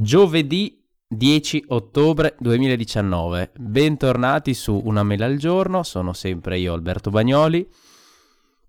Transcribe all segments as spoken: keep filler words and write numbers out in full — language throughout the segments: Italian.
Giovedì dieci ottobre duemiladiciannove, bentornati su Una Mela al Giorno, sono sempre io Alberto Bagnoli.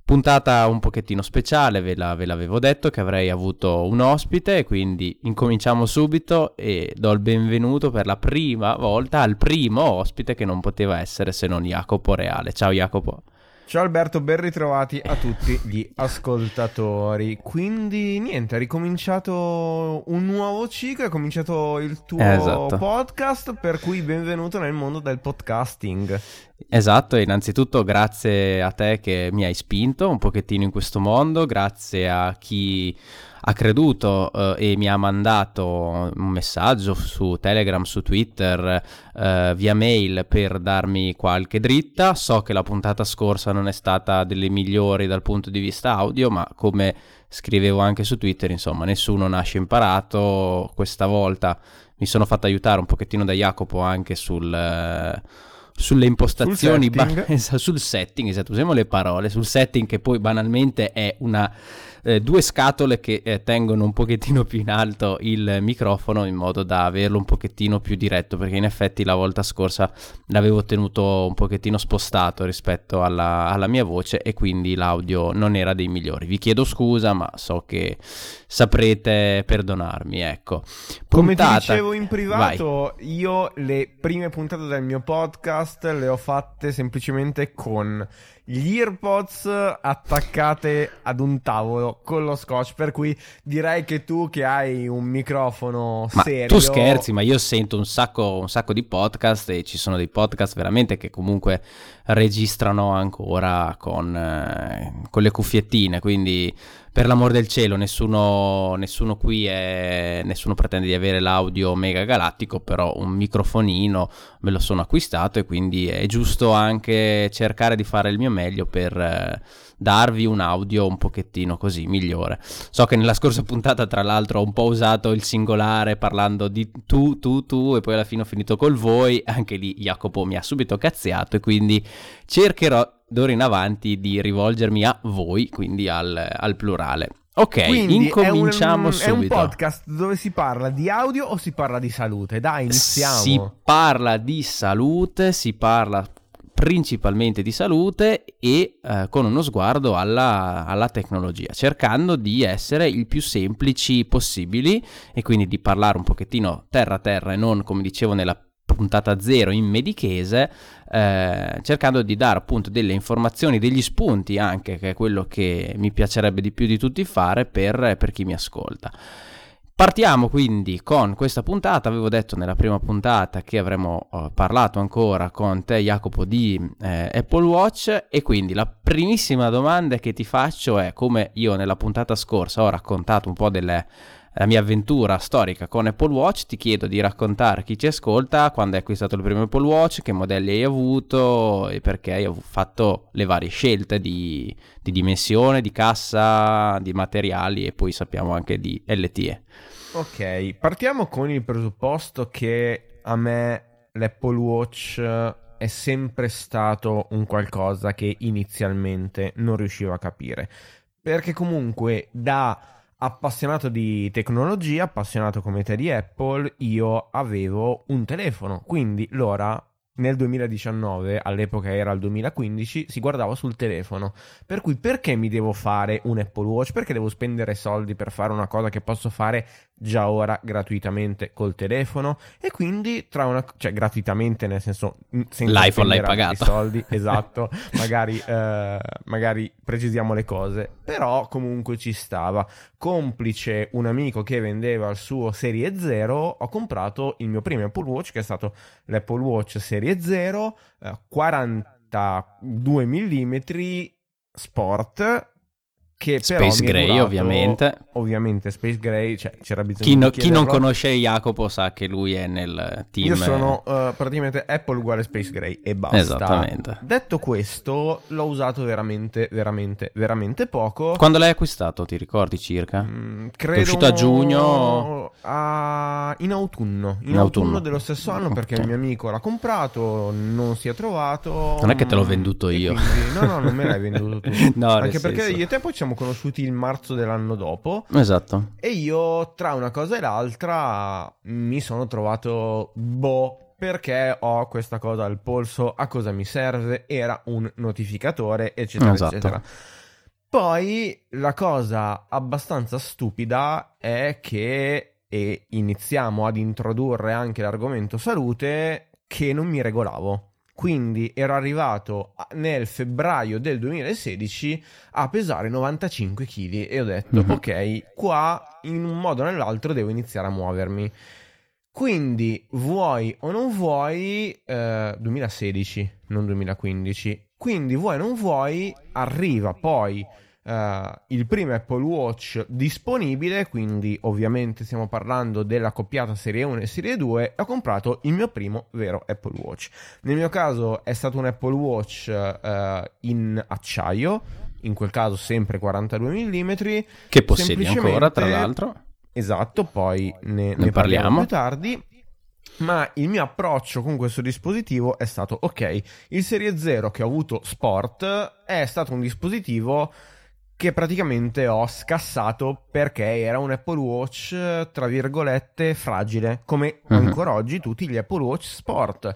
Puntata un pochettino speciale, ve, la, ve l'avevo detto che avrei avuto un ospite, quindi incominciamo subito e do il benvenuto per la prima volta al primo ospite che non poteva essere se non Jacopo Reale. Ciao Jacopo. Ciao Alberto, ben ritrovati a tutti gli ascoltatori. Quindi niente, è ricominciato un nuovo ciclo, è cominciato il tuo esatto. podcast, per cui benvenuto nel mondo del podcasting. Esatto, innanzitutto grazie a te che mi hai spinto un pochettino in questo mondo, grazie a chi ha creduto eh, e mi ha mandato un messaggio su Telegram, su Twitter, eh, via mail per darmi qualche dritta. So che la puntata scorsa non è stata delle migliori dal punto di vista audio, ma come scrivevo anche su Twitter, insomma, nessuno nasce imparato. Questa volta mi sono fatto aiutare un pochettino da Jacopo anche sul... Eh, sulle impostazioni, sul setting, ba- es- sul setting esatto, usiamo le parole, sul setting, che poi banalmente è una eh, due scatole che eh, tengono un pochettino più in alto il microfono in modo da averlo un pochettino più diretto, perché in effetti la volta scorsa l'avevo tenuto un pochettino spostato rispetto alla, alla mia voce e quindi l'audio non era dei migliori. Vi chiedo scusa, ma so che saprete perdonarmi, ecco. Come Puntata... ti dicevo in privato, vai. Io le prime puntate del mio podcast le ho fatte semplicemente con gli AirPods attaccate ad un tavolo con lo scotch, per cui direi che tu che hai un microfono ma serio... tu scherzi, ma io sento un sacco, un sacco di podcast, e ci sono dei podcast veramente che comunque registrano ancora con, eh, con le cuffiettine, quindi per l'amor del cielo nessuno, nessuno qui è, nessuno pretende di avere l'audio mega galattico, però un microfonino me lo sono acquistato e quindi è giusto anche cercare di fare il mio meglio per eh, darvi un audio un pochettino così migliore. So che nella scorsa puntata tra l'altro ho un po' usato il singolare parlando di tu, tu, tu e poi alla fine ho finito col voi, anche lì Jacopo mi ha subito cazziato e quindi cercherò d'ora in avanti di rivolgermi a voi, quindi al, al plurale. Ok, quindi incominciamo è un, subito. È un podcast dove si parla di audio o si parla di salute? Dai, iniziamo. Si parla di salute, si parla principalmente di salute e eh, con uno sguardo alla, alla tecnologia, cercando di essere il più semplici possibili e quindi di parlare un pochettino terra terra e non, come dicevo nella puntata zero, in medichese, eh, cercando di dare appunto delle informazioni, degli spunti anche, che è quello che mi piacerebbe di più di tutti fare per, per chi mi ascolta. Partiamo quindi con questa puntata. Avevo detto nella prima puntata che avremmo eh, parlato ancora con te Jacopo di eh, Apple Watch e quindi la primissima domanda che ti faccio è: come io nella puntata scorsa ho raccontato un po' delle... la mia avventura storica con Apple Watch, ti chiedo di raccontare, chi ci ascolta, quando hai acquistato il primo Apple Watch, che modelli hai avuto e perché hai fatto le varie scelte di, di dimensione, di cassa, di materiali e poi sappiamo anche di L T E. Ok, partiamo con il presupposto che a me l'Apple Watch è sempre stato un qualcosa che inizialmente non riuscivo a capire, perché comunque da... appassionato di tecnologia, appassionato come te di Apple, io avevo un telefono, quindi l'ora nel duemiladiciannove, all'epoca era il duemilaquindici, si guardava sul telefono, per cui perché mi devo fare un Apple Watch, perché devo spendere soldi per fare una cosa che posso fare già ora gratuitamente col telefono? E quindi tra una, cioè gratuitamente nel senso senza l'iPhone l'hai pagato i soldi esatto magari eh, magari precisiamo le cose, però comunque ci stava. Complice un amico che vendeva il suo serie zero, ho comprato il mio primo Apple Watch, che è stato l'Apple Watch serie zero eh, quarantadue millimetri sport, che Space però mi Gray è durato, ovviamente ovviamente Space Gray, cioè c'era bisogno chi, no, di chi non conosce Jacopo sa che lui è nel team. Io sono uh, praticamente Apple uguale Space Gray e basta. Esattamente. Detto questo, l'ho usato veramente veramente veramente poco. Quando l'hai acquistato, ti ricordi circa? Mm, credo è uscito a giugno a... in autunno in, in autunno. autunno dello stesso anno, perché okay. il mio amico l'ha comprato, non si è trovato. Non è che te l'ho venduto io quindi... no no non me l'hai venduto tu no, anche perché senso. Io e te poi siamo siamo conosciuti il marzo dell'anno dopo. Esatto. E io tra una cosa e l'altra mi sono trovato boh. Perché ho questa cosa al polso, a cosa mi serve, era un notificatore, eccetera, esatto. eccetera. Poi la cosa abbastanza stupida è che, e iniziamo ad introdurre anche l'argomento salute, che non mi regolavo. Quindi ero arrivato nel febbraio del duemilasedici a pesare novantacinque chili e ho detto mm-hmm. ok, qua in un modo o nell'altro devo iniziare a muovermi. Quindi vuoi o non vuoi, eh, duemilasedici, non duemilaquindici, quindi vuoi o non vuoi arriva poi eh, il primo Apple Watch disponibile, quindi ovviamente stiamo parlando della coppiata serie uno e serie due, ho comprato il mio primo vero Apple Watch. Nel mio caso è stato un Apple Watch eh, in acciaio, in quel caso sempre quarantadue millimetri. Che possiedi ancora tra l'altro. Esatto, poi ne, ne, ne parliamo. parliamo più tardi, ma il mio approccio con questo dispositivo è stato ok, il Serie zero che ho avuto Sport è stato un dispositivo che praticamente ho scassato perché era un Apple Watch tra virgolette fragile, come uh-huh. ancora oggi tutti gli Apple Watch Sport.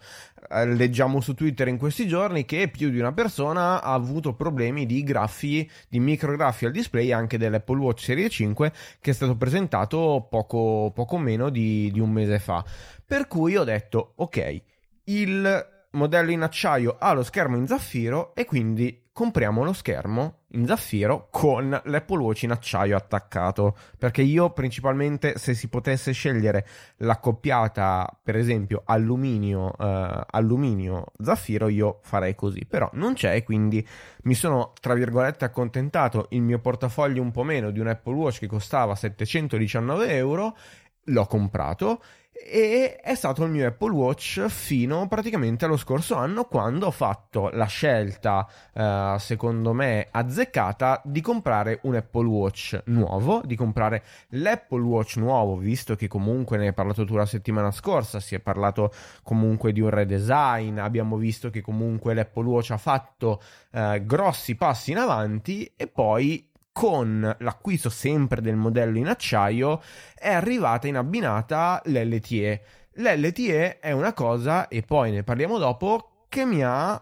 Eh, leggiamo su Twitter in questi giorni che più di una persona ha avuto problemi di graffi, di micrograffi al display anche dell'Apple Watch Serie cinque, che è stato presentato poco, poco meno di, di un mese fa. Per cui ho detto ok, il modello in acciaio ha lo schermo in zaffiro e quindi compriamo lo schermo in zaffiro con l'Apple Watch in acciaio attaccato, perché io principalmente se si potesse scegliere l'accoppiata per esempio alluminio eh, alluminio zaffiro io farei così, però non c'è, quindi mi sono tra virgolette accontentato il mio portafoglio un po' meno di un Apple Watch che costava settecentodiciannove euro, l'ho comprato e è stato il mio Apple Watch fino praticamente allo scorso anno, quando ho fatto la scelta eh, secondo me azzeccata di comprare un Apple Watch nuovo, di comprare l'Apple Watch nuovo, visto che comunque ne hai parlato tu la settimana scorsa, si è parlato comunque di un redesign, abbiamo visto che comunque l'Apple Watch ha fatto eh, grossi passi in avanti e poi con l'acquisto sempre del modello in acciaio è arrivata in abbinata l'L T E. L'L T E è una cosa, e poi ne parliamo dopo, che mi ha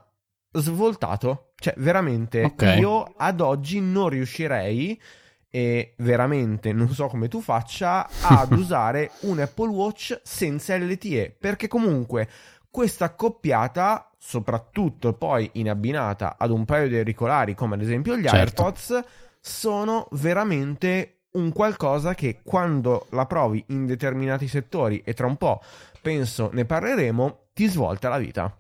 svoltato. Cioè veramente, okay. Io ad oggi non riuscirei, e veramente non so come tu faccia, ad usare un Apple Watch senza L T E. Perché comunque questa accoppiata, soprattutto poi in abbinata ad un paio di auricolari come ad esempio gli certo. AirPods, sono veramente un qualcosa che quando la provi in determinati settori, e tra un po' penso ne parleremo, ti svolta la vita.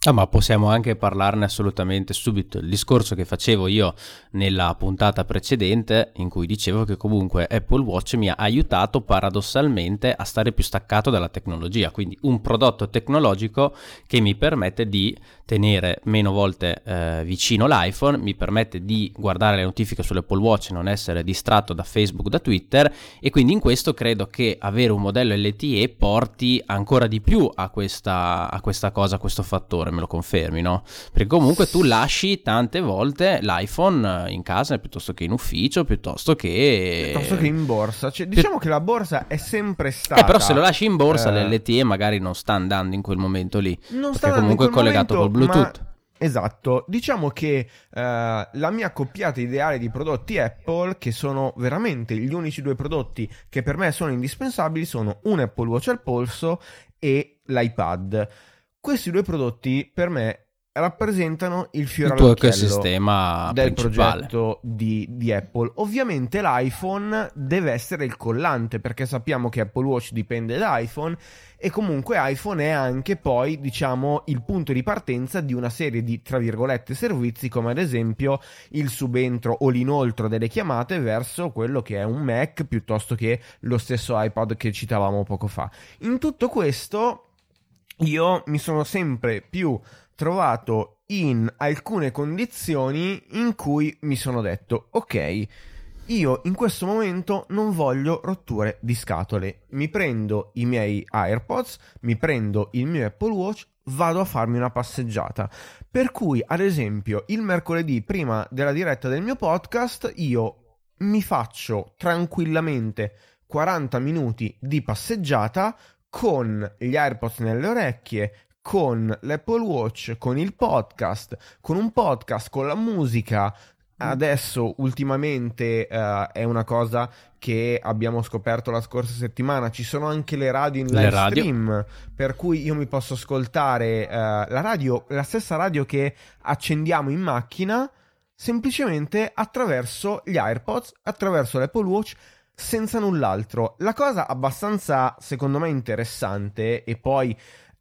Ah, ma possiamo anche parlarne assolutamente subito. Il discorso che facevo io nella puntata precedente, in cui dicevo che comunque Apple Watch mi ha aiutato paradossalmente a stare più staccato dalla tecnologia, quindi un prodotto tecnologico che mi permette di tenere meno volte eh, vicino l'iPhone, mi permette di guardare le notifiche sull'Apple Watch, non essere distratto da Facebook, da Twitter, e quindi in questo credo che avere un modello L T E porti ancora di più a questa, a questa cosa, a questo fattore. Me lo confermi, no? Perché comunque tu lasci tante volte l'iPhone in casa piuttosto che in ufficio, piuttosto che piuttosto che in borsa, cioè, diciamo Pi... che la borsa è sempre stata eh, però se lo lasci in borsa eh... l'L T E magari non sta andando in quel momento lì, non perché comunque è collegato momento, col Bluetooth, ma... Esatto, diciamo che uh, la mia accoppiata ideale di prodotti Apple, che sono veramente gli unici due prodotti che per me sono indispensabili, sono un Apple Watch al polso e l'iPad. Questi due prodotti per me rappresentano il fiore il all'occhiello ecosistema del principale. progetto di, di Apple. Ovviamente l'iPhone deve essere il collante, perché sappiamo che Apple Watch dipende da iPhone, e comunque iPhone è anche poi, diciamo, il punto di partenza di una serie di, tra virgolette, servizi, come ad esempio il subentro o l'inoltro delle chiamate verso quello che è un Mac, piuttosto che lo stesso iPad che citavamo poco fa. In tutto questo io mi sono sempre più trovato in alcune condizioni in cui mi sono detto ok, io in questo momento non voglio rotture di scatole, mi prendo i miei AirPods, mi prendo il mio Apple Watch, vado a farmi una passeggiata. Per cui, ad esempio, il mercoledì prima della diretta del mio podcast, io mi faccio tranquillamente quaranta minuti di passeggiata con gli AirPods nelle orecchie, con l'Apple Watch, con il podcast, con un podcast, con la musica. Adesso ultimamente uh, è una cosa che abbiamo scoperto la scorsa settimana, ci sono anche le radio in live stream, per cui io mi posso ascoltare uh, la radio, la stessa radio che accendiamo in macchina, semplicemente attraverso gli AirPods, attraverso l'Apple Watch, senza null'altro. La cosa abbastanza, secondo me, interessante, e poi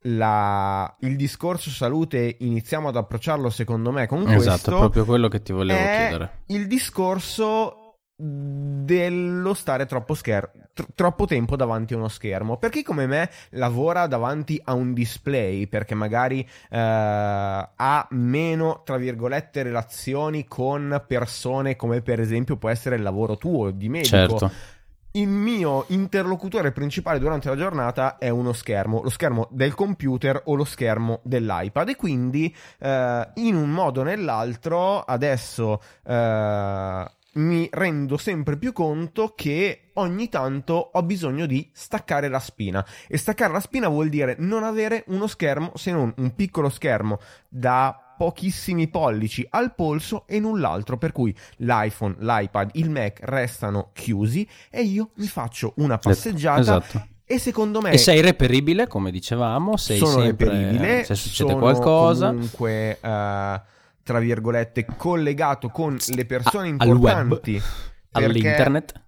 La... il discorso salute iniziamo ad approcciarlo, secondo me, con esatto, questo. Esatto, proprio quello che ti volevo chiedere. Il discorso dello stare troppo, scher... tro- troppo tempo davanti a uno schermo. Per chi come me lavora davanti a un display, perché magari eh, ha meno, tra virgolette, relazioni con persone, come per esempio può essere il lavoro tuo di medico. Certo. Il mio interlocutore principale durante la giornata è uno schermo, lo schermo del computer o lo schermo dell'iPad, e quindi eh, in un modo o nell'altro adesso eh, mi rendo sempre più conto che ogni tanto ho bisogno di staccare la spina, e staccare la spina vuol dire non avere uno schermo, se non un piccolo schermo da pochissimi pollici al polso e null'altro, per cui l'iPhone, l'iPad, il Mac restano chiusi e io mi faccio una passeggiata. Esatto. E secondo me, e sei reperibile, come dicevamo, sei sono sempre reperibile, se succede sono qualcosa, comunque uh, tra virgolette collegato con le persone a, importanti al web, perché... all'internet.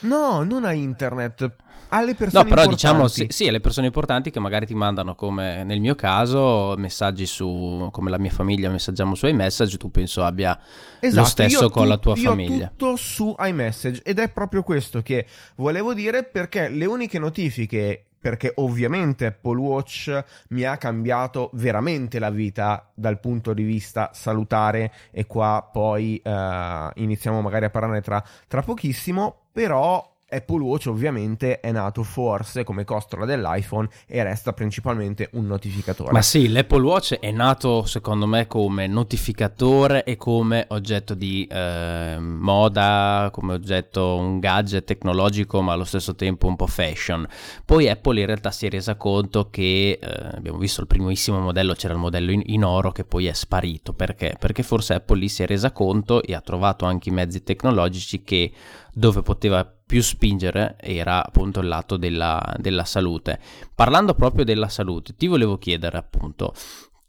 No, non a internet, alle persone no, però importanti. Diciamo sì, sì, alle persone importanti che magari ti mandano, come nel mio caso, messaggi su, come la mia famiglia, messaggiamo su iMessage, tu penso abbia esatto, lo stesso con tu, la tua io famiglia. Tutto su iMessage, ed è proprio questo che volevo dire, perché le uniche notifiche, perché ovviamente Apple Watch mi ha cambiato veramente la vita dal punto di vista salutare, e qua poi eh, iniziamo magari a parlarne tra, tra pochissimo, però Apple Watch ovviamente è nato forse come costola dell'iPhone e resta principalmente un notificatore. Ma sì, l'Apple Watch è nato secondo me come notificatore e come oggetto di eh, moda, come oggetto, un gadget tecnologico ma allo stesso tempo un po' fashion. Poi Apple in realtà si è resa conto che, eh, abbiamo visto il primissimo modello, c'era il modello in, in oro che poi è sparito. Perché? Perché forse Apple lì si è resa conto e ha trovato anche i mezzi tecnologici che dove poteva più spingere era appunto il lato della, della salute. Parlando proprio della salute, ti volevo chiedere appunto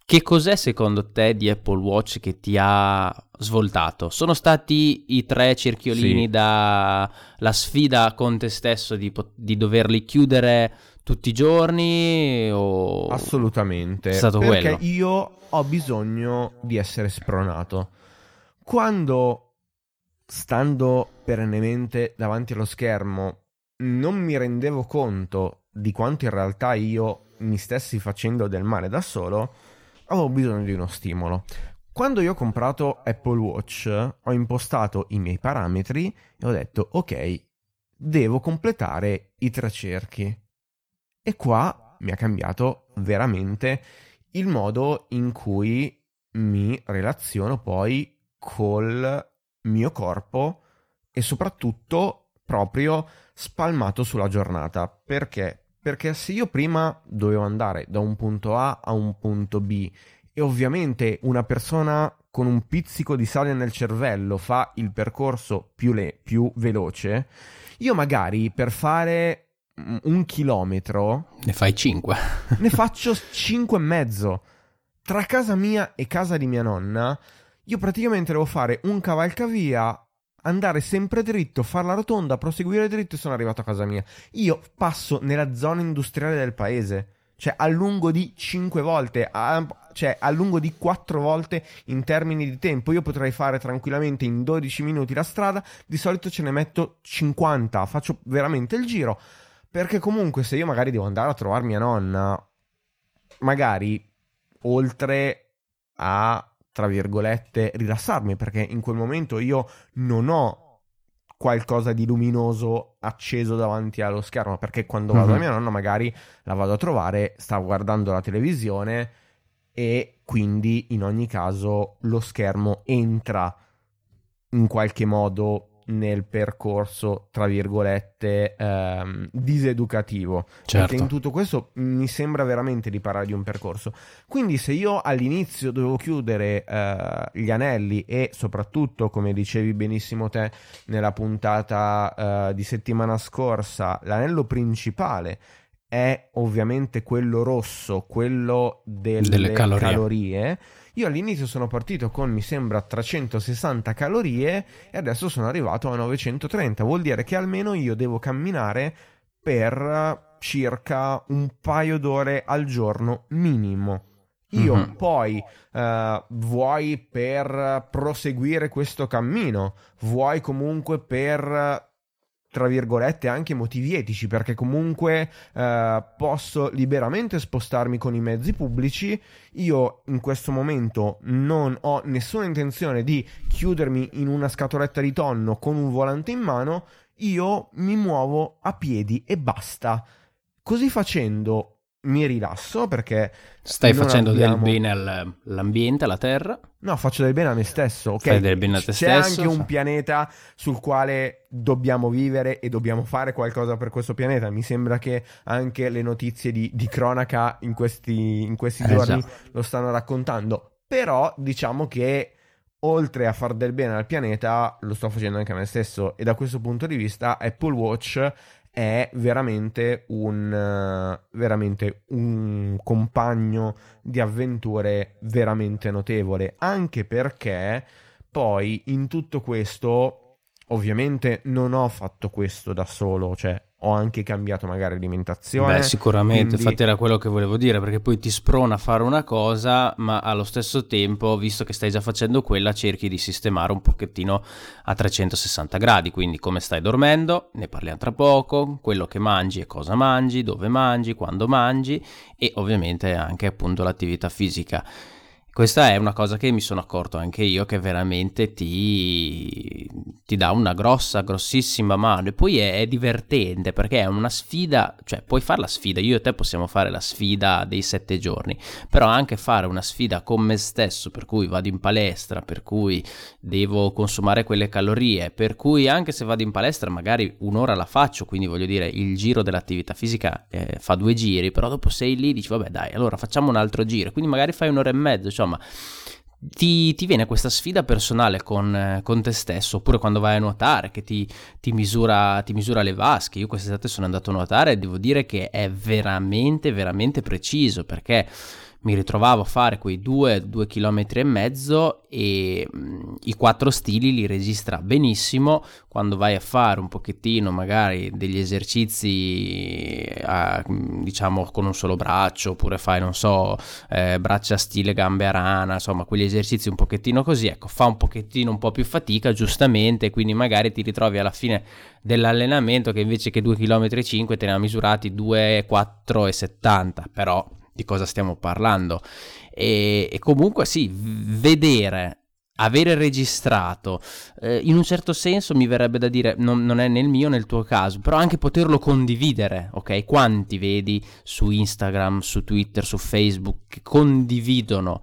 che cos'è secondo te di Apple Watch che ti ha svoltato? Sono stati i tre cerchiolini, sì, da la sfida con te stesso di, di doverli chiudere tutti i giorni o... Assolutamente, è stato perché quello? Io ho bisogno di essere spronato. Quando stando perennemente davanti allo schermo non mi rendevo conto di quanto in realtà io mi stessi facendo del male da solo, avevo bisogno di uno stimolo. Quando io ho comprato Apple Watch ho impostato i miei parametri e ho detto ok, devo completare i tre cerchi, e qua mi ha cambiato veramente il modo in cui mi relaziono poi col mio corpo e soprattutto proprio spalmato sulla giornata. Perché? Perché se io prima dovevo andare da un punto A a un punto B e ovviamente una persona con un pizzico di sale nel cervello fa il percorso più, le- più veloce, io magari per fare un chilometro ne fai cinque ne faccio cinque e mezzo. Tra casa mia e casa di mia nonna io praticamente devo fare un cavalcavia, andare sempre dritto, fare la rotonda, proseguire dritto e sono arrivato a casa mia. Io passo nella zona industriale del paese, cioè a lungo di cinque volte, a, cioè a lungo di quattro volte in termini di tempo. Io potrei fare tranquillamente in dodici minuti la strada, di solito ce ne metto cinquanta, faccio veramente il giro. Perché comunque se io magari devo andare a trovare mia nonna, magari oltre a... tra virgolette rilassarmi, perché in quel momento io non ho qualcosa di luminoso acceso davanti allo schermo, perché quando vado da mia nonna magari la vado a trovare, sta guardando la televisione e quindi in ogni caso lo schermo entra in qualche modo nel percorso, tra virgolette, ehm, diseducativo. Certo. Perché in tutto questo mi sembra veramente di parlare di un percorso. Quindi se io all'inizio dovevo chiudere eh, gli anelli e soprattutto, come dicevi benissimo te nella puntata eh, di settimana scorsa, l'anello principale è ovviamente quello rosso, quello delle, delle calorie. calorie. Io all'inizio sono partito con, mi sembra, trecentosessanta calorie e adesso sono arrivato a novecentotrenta. Vuol dire che almeno io devo camminare per circa un paio d'ore al giorno minimo. Io mm-hmm. poi eh, vuoi per proseguire questo cammino, vuoi comunque per, tra virgolette, anche motivi etici, perché comunque eh, posso liberamente spostarmi con i mezzi pubblici. Io in questo momento non ho nessuna intenzione di chiudermi in una scatoletta di tonno con un volante in mano, io mi muovo a piedi e basta. Così facendo mi rilasso, perché stai facendo abbiamo... del bene all'ambiente, alla terra. No, faccio del bene a me stesso, ok? Fai del bene a te stesso. C'è anche un pianeta sul quale dobbiamo vivere e dobbiamo fare qualcosa per questo pianeta. Mi sembra che anche le notizie di, di cronaca in questi, in questi eh, giorni già. lo stanno raccontando. Però diciamo che oltre a far del bene al pianeta lo sto facendo anche a me stesso, e da questo punto di vista Apple Watch è veramente un veramente un compagno di avventure veramente notevole, anche perché poi in tutto questo ovviamente non ho fatto questo da solo, cioè ho anche cambiato magari alimentazione. Beh, sicuramente, quindi... infatti era quello che volevo dire, perché poi ti sprona a fare una cosa, ma allo stesso tempo, visto che stai già facendo quella, cerchi di sistemare un pochettino a trecentosessanta gradi, quindi come stai dormendo, ne parliamo tra poco, quello che mangi e cosa mangi, dove mangi, quando mangi, e ovviamente anche appunto l'attività fisica. Questa è una cosa che mi sono accorto anche io, che veramente ti, ti dà una grossa, grossissima mano. E poi è, è divertente, perché è una sfida, cioè puoi fare la sfida, io e te possiamo fare la sfida dei sette giorni, però anche fare una sfida con me stesso, per cui vado in palestra, per cui devo consumare quelle calorie, per cui anche se vado in palestra magari un'ora la faccio, quindi voglio dire il giro dell'attività fisica eh, fa due giri, però dopo sei lì dici vabbè dai, allora facciamo un altro giro, quindi magari fai un'ora e mezzo, cioè insomma, ti, ti viene questa sfida personale con, con te stesso. Oppure quando vai a nuotare, che ti, ti, misura, ti misura le vasche. Io quest'estate sono andato a nuotare e devo dire che è veramente, veramente preciso, perché mi ritrovavo a fare quei due, due chilometri e mezzo e mh, i quattro stili li registra benissimo. Quando vai a fare un pochettino magari degli esercizi a, diciamo con un solo braccio, oppure fai non so eh, braccia stile gambe a rana, insomma quegli esercizi un pochettino così, ecco, fa un pochettino un po' più fatica giustamente, quindi magari ti ritrovi alla fine dell'allenamento che invece che due virgola cinque chilometri te ne ha misurati due virgola quattro settanta, però di cosa stiamo parlando. E, e comunque sì, vedere, avere registrato, eh, in un certo senso mi verrebbe da dire, non, non è nel mio, nel tuo caso, però anche poterlo condividere, ok? Quanti vedi su Instagram, su Twitter, su Facebook che condividono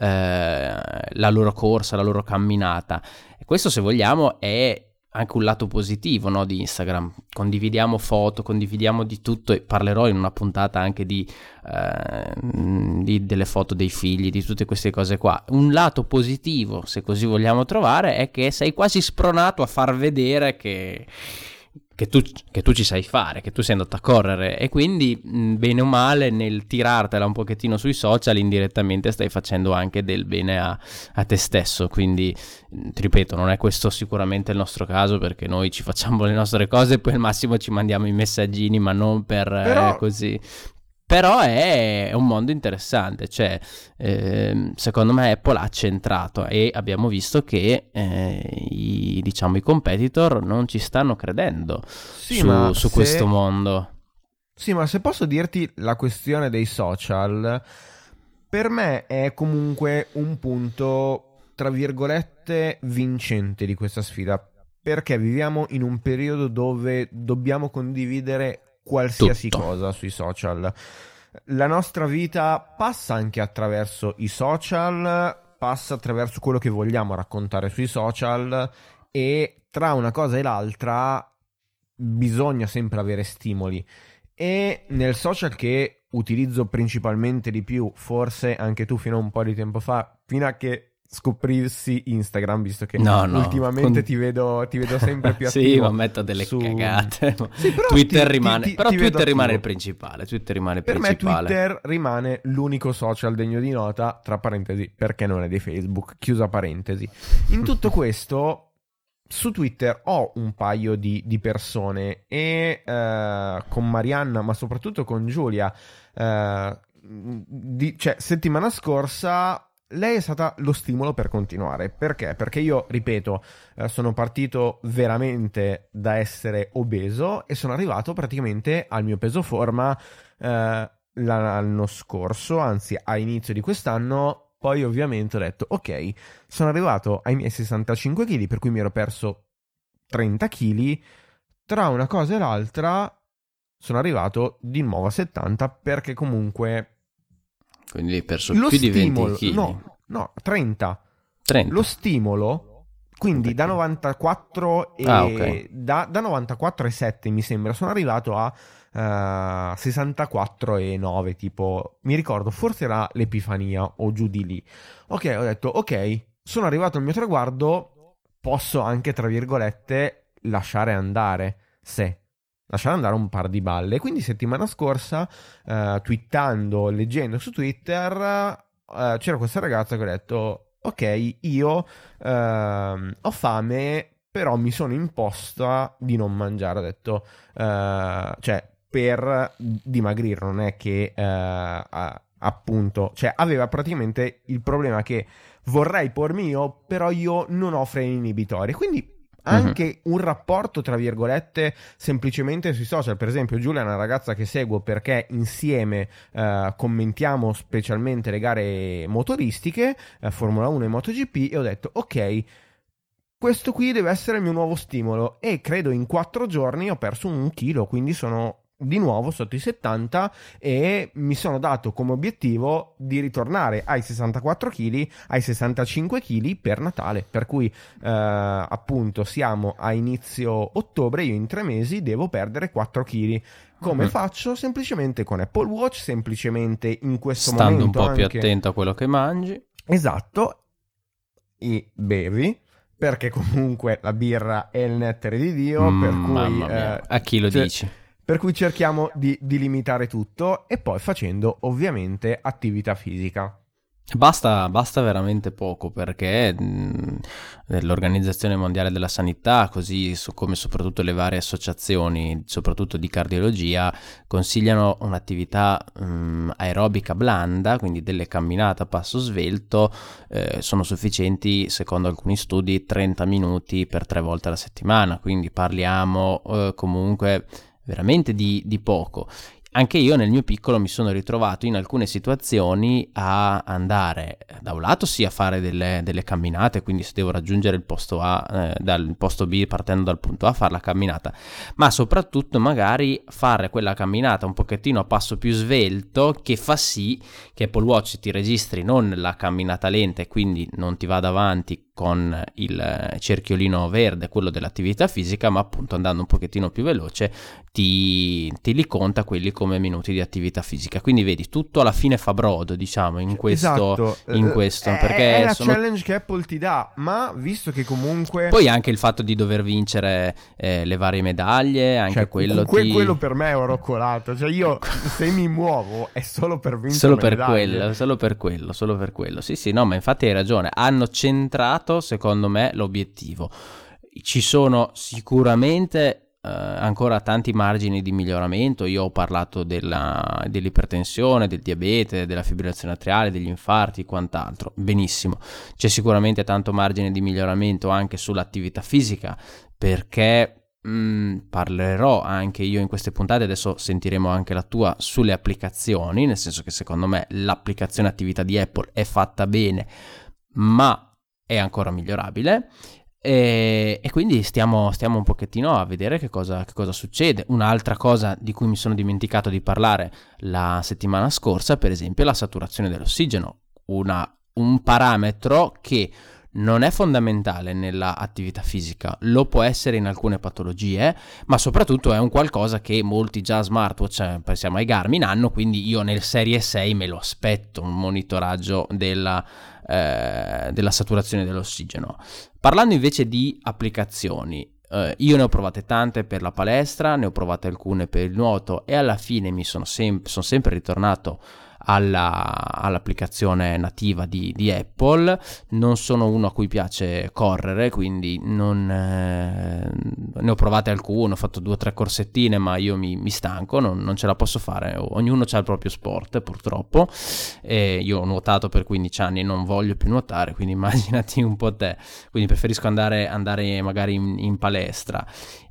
eh, la loro corsa, la loro camminata? E questo, se vogliamo, è anche un lato positivo, no, di Instagram. Condividiamo foto, condividiamo di tutto, e parlerò in una puntata anche di, eh, di delle foto dei figli, di tutte queste cose qua. Un lato positivo, se così vogliamo trovare, è che sei quasi spronato a far vedere che, che, tu, che tu ci sai fare, che tu sei andato a correre, e quindi bene o male nel tirartela un pochettino sui social indirettamente stai facendo anche del bene a, a te stesso. Quindi ti ripeto, non è questo sicuramente il nostro caso, perché noi ci facciamo le nostre cose e poi al massimo ci mandiamo i messaggini, ma non per però... Eh, così. Però è un mondo interessante, cioè eh, secondo me Apple ha centrato, e abbiamo visto che eh, i, diciamo i competitor non ci stanno credendo sì, su, su se... questo mondo. Sì, ma se posso dirti, la questione dei social per me è comunque un punto, tra virgolette, vincente di questa sfida, perché viviamo in un periodo dove dobbiamo condividere qualsiasi tutto. Cosa sui social. La nostra vita passa anche attraverso i social, passa attraverso quello che vogliamo raccontare sui social, e tra una cosa e l'altra bisogna sempre avere stimoli. E nel social che utilizzo principalmente di più, forse anche tu fino a un po' di tempo fa, fino a che scoprissi Instagram, visto che no, no. ultimamente Con... ti vedo ti vedo sempre più attivo. Sì, ma metto delle su... cagate. Sì, però Twitter ti, rimane, ti, però ti Twitter rimane attivo. il principale, Twitter rimane il per principale. Per me Twitter rimane l'unico social degno di nota, tra parentesi, perché non è di Facebook, chiusa parentesi. In tutto questo su Twitter ho un paio di, di persone e eh, con Marianna, ma soprattutto con Giulia, eh, di, cioè settimana scorsa lei è stata lo stimolo per continuare. Perché? Perché io, ripeto, eh, sono partito veramente da essere obeso e sono arrivato praticamente al mio peso forma eh, l'anno scorso, anzi a inizio di quest'anno. Poi ovviamente ho detto, ok, sono arrivato ai miei sessantacinque chili, per cui mi ero perso trenta chili, tra una cosa e l'altra sono arrivato di nuovo a settanta, perché comunque... Quindi hai perso più di venti chili? No, no, trenta. trenta. Lo stimolo, quindi da novantaquattro e ah, okay. da, da novantaquattro e sette mi sembra, sono arrivato a... Uh, sessantaquattro e nove, tipo, mi ricordo, forse era l'Epifania o giù di lì. Ok, ho detto, ok, sono arrivato al mio traguardo, posso anche, tra virgolette, lasciare andare, se lasciare andare un par di balle. Quindi settimana scorsa, uh, twittando, leggendo su Twitter, uh, c'era questa ragazza che ho detto, ok, io uh, ho fame, però mi sono imposta di non mangiare, ho detto, uh, cioè, per dimagrire, non è che eh, appunto, cioè aveva praticamente il problema che vorrei pormi io, però io non ho freni inibitori, quindi anche uh-huh. un rapporto tra virgolette semplicemente sui social. Per esempio Giulia è una ragazza che seguo perché insieme eh, commentiamo specialmente le gare motoristiche, eh, Formula uno e MotoGP, e ho detto ok, questo qui deve essere il mio nuovo stimolo, e credo in quattro giorni ho perso un chilo, quindi sono di nuovo sotto i settanta e mi sono dato come obiettivo di ritornare ai sessantaquattro chili, ai sessantacinque chili per Natale, per cui eh, appunto siamo a inizio ottobre, io in tre mesi devo perdere quattro chili. Come mm. faccio? Semplicemente con Apple Watch, semplicemente in questo stando momento stando un po' anche... più attento a quello che mangi, esatto, e bevi, perché comunque la birra è il nettare di Dio, mm, per cui eh, a chi lo cioè, dici? Per cui cerchiamo di, di limitare tutto, e poi facendo ovviamente attività fisica. Basta, basta veramente poco, perché mh, l'Organizzazione Mondiale della Sanità, così so, come soprattutto le varie associazioni, soprattutto di cardiologia, consigliano un'attività mh, aerobica blanda, quindi delle camminate a passo svelto, eh, sono sufficienti, secondo alcuni studi, trenta minuti per tre volte alla settimana, quindi parliamo eh, comunque... veramente di, di poco. Anche io nel mio piccolo mi sono ritrovato in alcune situazioni a andare da un lato sì a fare delle, delle camminate, quindi se devo raggiungere il posto A eh, dal posto B partendo dal punto A, fare la camminata, ma soprattutto magari fare quella camminata un pochettino a passo più svelto, che fa sì che Apple Watch ti registri non la camminata lenta e quindi non ti va davanti con il cerchiolino verde, quello dell'attività fisica, ma appunto andando un pochettino più veloce ti, ti li conta quelli come minuti di attività fisica. Quindi vedi, tutto alla fine fa brodo, diciamo, in questo, esatto. in questo è, perché è la sono... challenge che Apple ti dà, ma visto che comunque poi anche il fatto di dover vincere eh, le varie medaglie, anche cioè, quello que- ti... quello per me è oro colato, cioè io se mi muovo è solo per vincere solo per medaglie. quello solo per quello solo per quello sì sì no ma infatti hai ragione, hanno centrato secondo me l'obiettivo. Ci sono sicuramente eh, ancora tanti margini di miglioramento. Io ho parlato della, dell'ipertensione, del diabete, della fibrillazione atriale, degli infarti e quant'altro. Benissimo, c'è sicuramente tanto margine di miglioramento anche sull'attività fisica, perché Mm, parlerò anche io in queste puntate, adesso sentiremo anche la tua, sulle applicazioni, nel senso che secondo me l'applicazione attività di Apple è fatta bene ma è ancora migliorabile, E, e quindi stiamo, stiamo un pochettino a vedere che cosa, che cosa succede. Un'altra cosa di cui mi sono dimenticato di parlare la settimana scorsa, per esempio, è la saturazione dell'ossigeno, una, un parametro che non è fondamentale nella attività fisica, lo può essere in alcune patologie, ma soprattutto è un qualcosa che molti già smartwatch, pensiamo ai Garmin, hanno, quindi io nel Serie sei me lo aspetto un monitoraggio della, eh, della saturazione dell'ossigeno. Parlando invece di applicazioni, eh, io ne ho provate tante per la palestra, ne ho provate alcune per il nuoto e alla fine mi sono, sem- sono sempre ritornato Alla, all'applicazione nativa di, di Apple. Non sono uno a cui piace correre, quindi non eh, ne ho provate alcune, ho fatto due o tre corsettine, ma io mi, mi stanco, non, non ce la posso fare. Ognuno ha il proprio sport, purtroppo, e io ho nuotato per quindici anni e non voglio più nuotare, quindi immaginati un po' te, quindi preferisco andare, andare magari in, in palestra.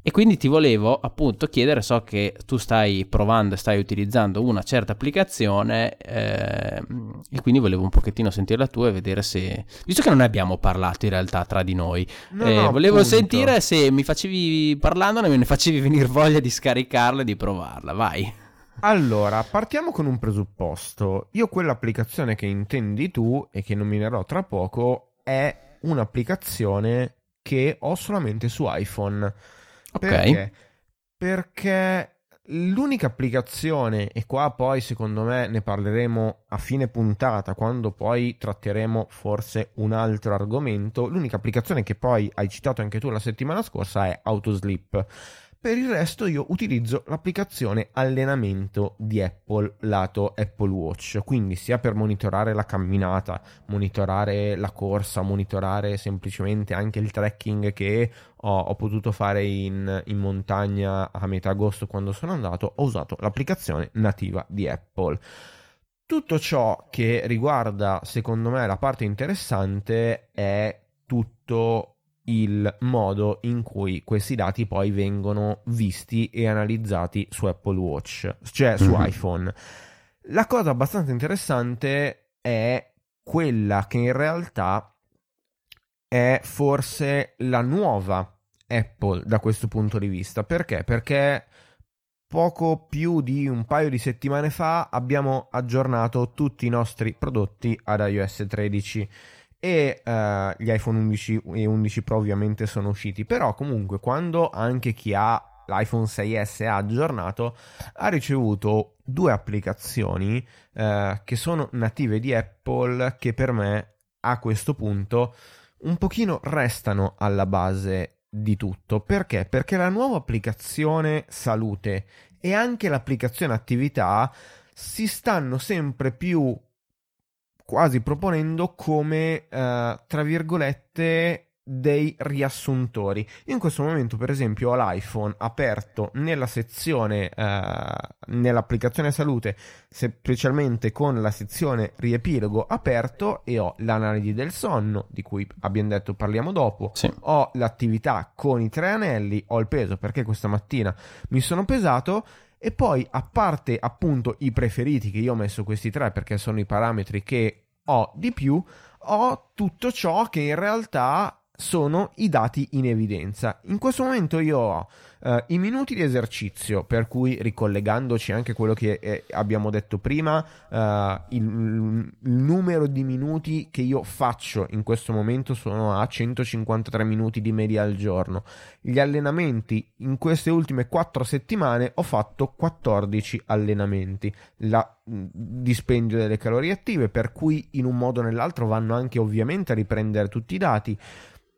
E quindi ti volevo appunto chiedere, so che tu stai provando e stai utilizzando una certa applicazione, eh, e quindi volevo un pochettino sentire la tua e vedere se, visto che non ne abbiamo parlato in realtà tra di noi, no, eh, no, volevo appunto sentire se mi facevi, parlandone, me ne facevi venire voglia di scaricarla e di provarla, vai. Allora, partiamo con un presupposto. Io quell'applicazione che intendi tu e che nominerò tra poco è un'applicazione che ho solamente su iPhone. Perché? Okay. Perché l'unica applicazione, e qua poi secondo me ne parleremo a fine puntata quando poi tratteremo forse un altro argomento, l'unica applicazione che poi hai citato anche tu la settimana scorsa è Autosleep. Per il resto io utilizzo l'applicazione allenamento di Apple lato Apple Watch, quindi sia per monitorare la camminata, monitorare la corsa, monitorare semplicemente anche il trekking che ho, ho potuto fare in, in montagna a metà agosto quando sono andato, ho usato l'applicazione nativa di Apple. Tutto ciò che riguarda, secondo me, la parte interessante è tutto il modo in cui questi dati poi vengono visti e analizzati su Apple Watch, cioè su mm-hmm. iPhone. La cosa abbastanza interessante è quella che in realtà è forse la nuova Apple da questo punto di vista. Perché? Perché poco più di un paio di settimane fa abbiamo aggiornato tutti i nostri prodotti ad iOS tredici. E uh, gli iPhone undici e undici Pro ovviamente sono usciti, però comunque quando anche chi ha l'iPhone sei S ha aggiornato ha ricevuto due applicazioni uh, che sono native di Apple, che per me a questo punto un pochino restano alla base di tutto. Perché? Perché la nuova applicazione salute e anche l'applicazione attività si stanno sempre più quasi proponendo come, eh, tra virgolette, dei riassuntori. Io in questo momento, per esempio, ho l'iPhone aperto nella sezione, eh, nell'applicazione salute, semplicemente con la sezione riepilogo aperto, e ho l'analisi del sonno, di cui abbiamo detto parliamo dopo, sì. Ho l'attività con i tre anelli, ho il peso perché questa mattina mi sono pesato. E poi, a parte appunto i preferiti, che io ho messo questi tre perché sono i parametri che ho di più, ho tutto ciò che in realtà sono i dati in evidenza. In questo momento io ho eh, i minuti di esercizio, per cui, ricollegandoci anche a quello che eh, abbiamo detto prima, eh, il, il numero di minuti che io faccio in questo momento sono a centocinquantatré minuti di media al giorno. Gli allenamenti in queste ultime quattro settimane ho fatto quattordici allenamenti. La dispendio delle calorie attive, per cui in un modo o nell'altro vanno anche ovviamente a riprendere tutti i dati.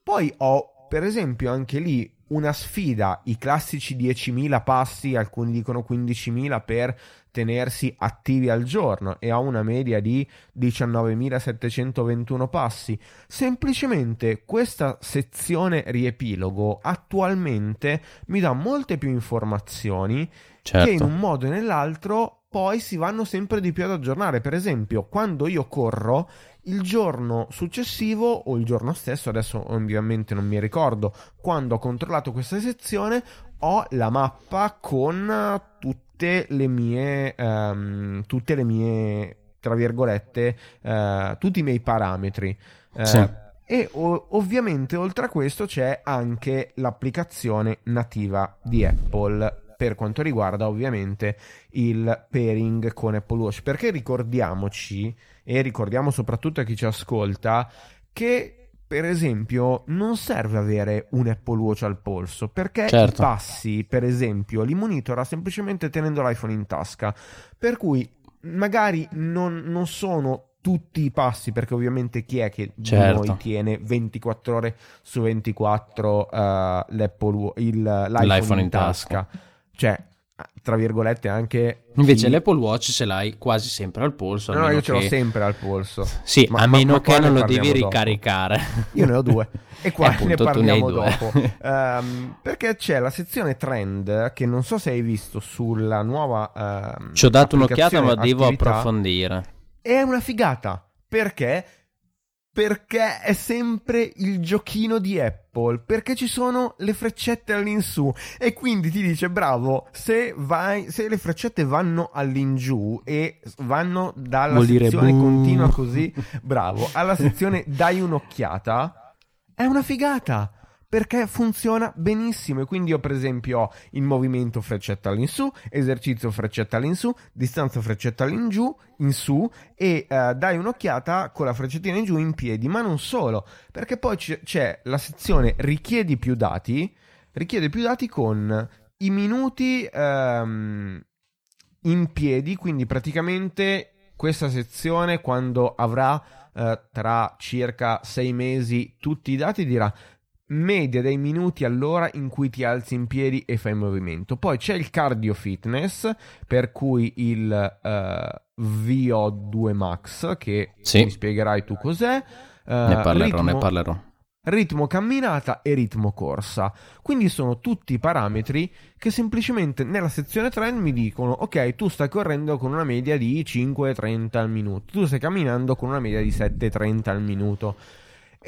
Poi ho, per esempio, anche lì una sfida, i classici diecimila passi, alcuni dicono quindicimila, per tenersi attivi al giorno, e ho una media di diciannovemilasettecentoventuno passi. Semplicemente questa sezione riepilogo attualmente mi dà molte più informazioni, certo, che in un modo o nell'altro poi si vanno sempre di più ad aggiornare. Per esempio, quando io corro, il giorno successivo o il giorno stesso, adesso ovviamente non mi ricordo, quando ho controllato questa sezione, ho la mappa con tutte le mie, um, tutte le mie, tra virgolette, uh, tutti i miei parametri. Uh, sì. e o- ovviamente oltre a questo c'è anche l'applicazione nativa di Apple per quanto riguarda ovviamente il pairing con Apple Watch, perché ricordiamoci, e ricordiamo soprattutto a chi ci ascolta, che per esempio non serve avere un Apple Watch al polso, perché certo. i passi per esempio li monitora semplicemente tenendo l'iPhone in tasca, per cui magari non, non sono tutti i passi, perché ovviamente chi è che certo. di noi tiene ventiquattro ore su ventiquattro uh, l'Apple, il, l'iPhone, l'iPhone in tasca, tasca. Cioè tra virgolette anche invece chi... l'Apple Watch ce l'hai quasi sempre al polso. No, io che... ce l'ho sempre al polso, sì, ma, a meno ma, ma che non lo devi dopo. ricaricare. Io ne ho due e qua appunto, ne parliamo ne dopo um, perché c'è la sezione trend che non so se hai visto sulla nuova uh, ci ho dato un'occhiata ma devo attività, approfondire. È una figata perché perché è sempre il giochino di Apple, perché ci sono le freccette all'insù e quindi ti dice bravo, se vai, se le freccette vanno all'ingiù e vanno dalla Vuol sezione dire, continua così, bravo, alla sezione dai un'occhiata, è una figata perché funziona benissimo. E quindi io per esempio ho il movimento freccetta all'insù, esercizio freccetta all'insù, distanza freccetta all'ingiù, in su, e uh, dai un'occhiata con la freccettina in giù in piedi, ma non solo, perché poi c- c'è la sezione richiedi più dati, richiede più dati con i minuti um, in piedi, quindi praticamente questa sezione quando avrà uh, tra circa sei mesi tutti i dati dirà media dei minuti all'ora in cui ti alzi in piedi e fai movimento. Poi c'è il cardio fitness, per cui il uh, V O due max, che sì. mi spiegherai tu cos'è, uh, ne parlerò, ritmo, ne parlerò ritmo camminata e ritmo corsa. Quindi sono tutti parametri che semplicemente nella sezione trend mi dicono ok, tu stai correndo con una media di cinque e trenta al minuto, tu stai camminando con una media di sette e trenta al minuto.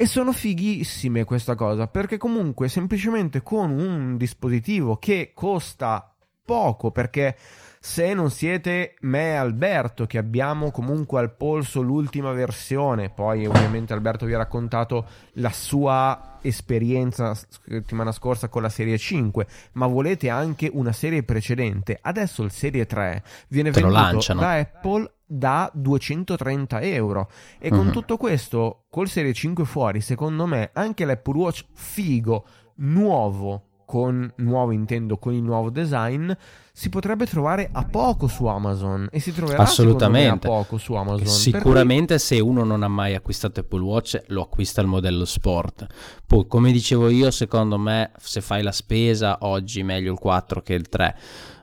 E sono fighissime questa cosa, perché comunque semplicemente con un dispositivo che costa poco, perché se non siete me e Alberto che abbiamo comunque al polso l'ultima versione, poi ovviamente Alberto vi ha raccontato la sua esperienza settimana scorsa con la serie cinque, ma volete anche una serie precedente, adesso il serie tre viene Te venduto da Apple da duecentotrenta euro e con mm-hmm. tutto questo col serie cinque fuori, secondo me anche l'Apple Watch figo nuovo, con nuovo intendo con il nuovo design, si potrebbe trovare a poco su Amazon e si troverà assolutamente me, a poco su Amazon sicuramente. Cui... se uno non ha mai acquistato Apple Watch lo acquista il modello sport, poi come dicevo io secondo me se fai la spesa oggi meglio il quattro che il tre.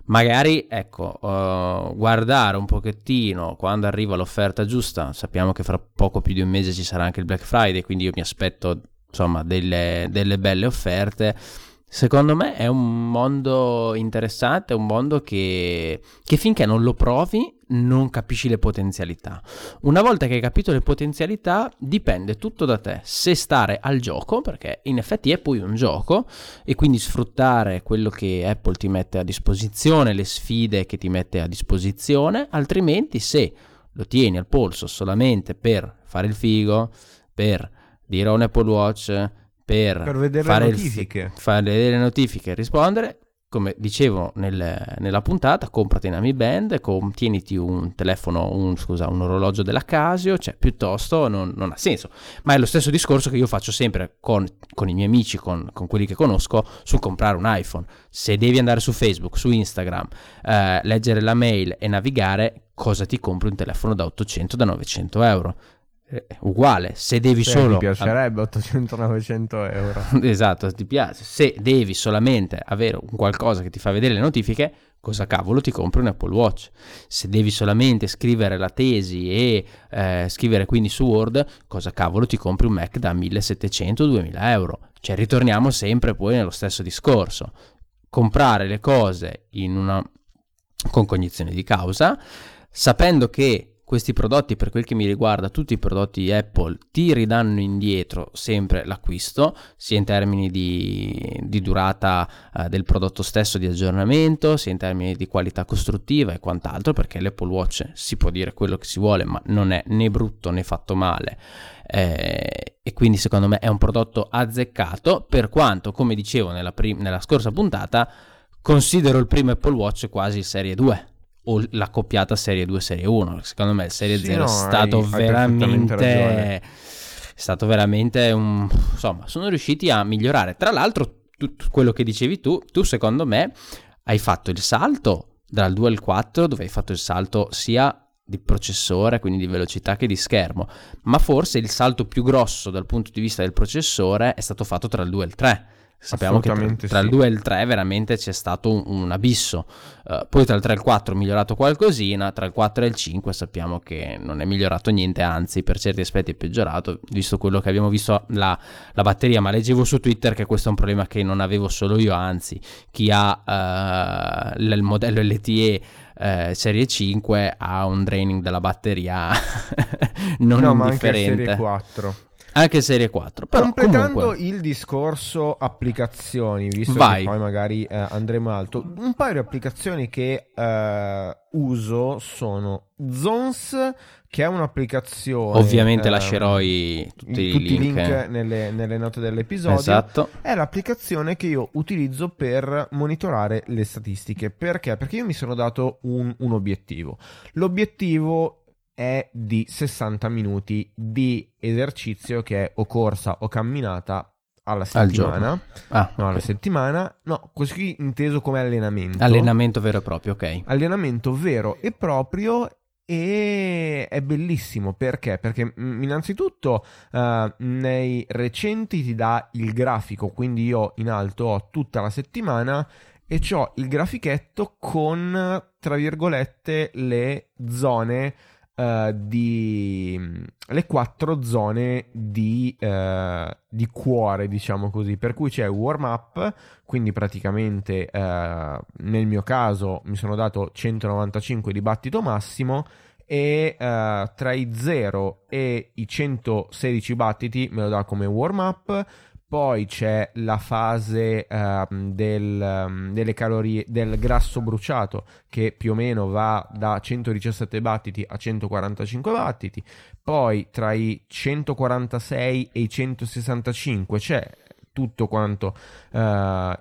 Magari ecco uh, guardare un pochettino quando arriva l'offerta giusta. Sappiamo che fra poco più di un mese ci sarà anche il Black Friday, quindi io mi aspetto insomma delle, delle belle offerte. Secondo me è un mondo interessante, è un mondo che, che finché non lo provi non capisci le potenzialità. Una volta che hai capito le potenzialità dipende tutto da te, se stare al gioco, perché in effetti è poi un gioco, e quindi sfruttare quello che Apple ti mette a disposizione, le sfide che ti mette a disposizione, altrimenti se lo tieni al polso solamente per fare il figo, per dire un Apple Watch... per, per vedere fare le notifiche, il, fare le notifiche, rispondere, come dicevo nel, nella puntata, comprati una Mi Band, com, tieniti un telefono, un, scusa, un orologio della Casio, cioè piuttosto non, non ha senso. Ma è lo stesso discorso che io faccio sempre con, con i miei amici, con, con quelli che conosco, sul comprare un iPhone. Se devi andare su Facebook, su Instagram, eh, leggere la mail e navigare, cosa ti compri un telefono da ottocento, da novecento euro? Uguale, se devi se solo ti piacerebbe ottocento novecento euro esatto, ti piace. Se devi solamente avere un qualcosa che ti fa vedere le notifiche, cosa cavolo ti compri un Apple Watch? Se devi solamente scrivere la tesi e eh, scrivere quindi su Word, cosa cavolo ti compri un Mac da millesettecento duemila euro? Cioè ritorniamo sempre poi nello stesso discorso, comprare le cose in una con cognizione di causa, sapendo che questi prodotti, per quel che mi riguarda tutti i prodotti Apple, ti ridanno indietro sempre l'acquisto, sia in termini di, di durata eh, del prodotto stesso, di aggiornamento, sia in termini di qualità costruttiva e quant'altro, perché l'Apple Watch si può dire quello che si vuole, ma non è né brutto né fatto male, eh, e quindi secondo me è un prodotto azzeccato, per quanto, come dicevo nella, prim- nella scorsa puntata, considero il primo Apple Watch quasi serie due o la coppiata serie due serie uno. Secondo me il serie zero sì, no, è stato veramente è stato veramente un, insomma, sono riusciti a migliorare. Tra l'altro tutto quello che dicevi tu, tu secondo me hai fatto il salto dal due al quattro, dove hai fatto il salto sia di processore, quindi di velocità, che di schermo, ma forse il salto più grosso dal punto di vista del processore è stato fatto tra il due e il tre. Sappiamo che tra, tra il due e il tre veramente c'è stato un, un abisso, uh, poi tra il tre e il quattro è migliorato qualcosina, tra il quattro e il cinque sappiamo che non è migliorato niente, anzi per certi aspetti è peggiorato, visto quello che abbiamo visto la, la batteria. Ma leggevo su Twitter che questo è un problema che non avevo solo io, anzi chi ha uh, l- il modello L T E uh, serie cinque ha un draining della batteria non no, indifferente. Ma anche serie quattro. Anche serie quattro. Però completando comunque il discorso applicazioni, visto Vai. che poi magari eh, andremo alto, un paio di applicazioni che eh, uso sono Zones, che è un'applicazione, ovviamente ehm, lascerò i, tutti, tutti i link, link nelle, nelle note dell'episodio. Esatto. È l'applicazione che io utilizzo per monitorare le statistiche. Perché? Perché io mi sono dato un, un obiettivo. L'obiettivo è di sessanta minuti di esercizio, che è o corsa o camminata alla settimana. Al ah, no, okay. alla settimana, no, così inteso come allenamento. Allenamento vero e proprio, ok. Allenamento vero e proprio. E è bellissimo perché? Perché innanzitutto uh, nei recenti ti dà il grafico, quindi io in alto ho tutta la settimana e c'ho il grafichetto con, tra virgolette, le zone Uh, di le quattro zone di, uh, di cuore, diciamo così, per cui c'è warm up, quindi praticamente uh, nel mio caso mi sono dato centonovantacinque di battito massimo e uh, tra i zero e i centosedici battiti me lo dà come warm up. Poi c'è la fase uh, del, um, delle calorie, del grasso bruciato, che più o meno va da centodiciassette battiti a centoquarantacinque battiti. Poi tra i centoquarantasei e i centosessantacinque c'è tutto quanto uh,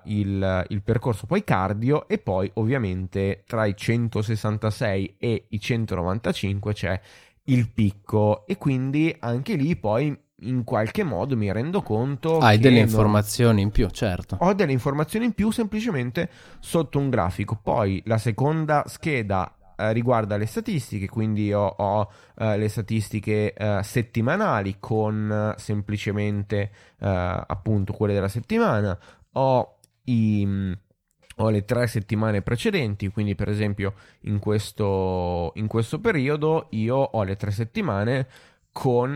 il, il percorso, poi cardio, e poi ovviamente tra i centosessantasei e i centonovantacinque c'è il picco. E quindi anche lì poi in qualche modo mi rendo conto hai che delle non... informazioni in più, certo. Ho delle informazioni in più semplicemente sotto un grafico. Poi la seconda scheda eh, riguarda le statistiche, quindi io ho eh, le statistiche eh, settimanali con semplicemente eh, appunto quelle della settimana. Ho i... ho le tre settimane precedenti, quindi per esempio in questo, in questo periodo io ho le tre settimane con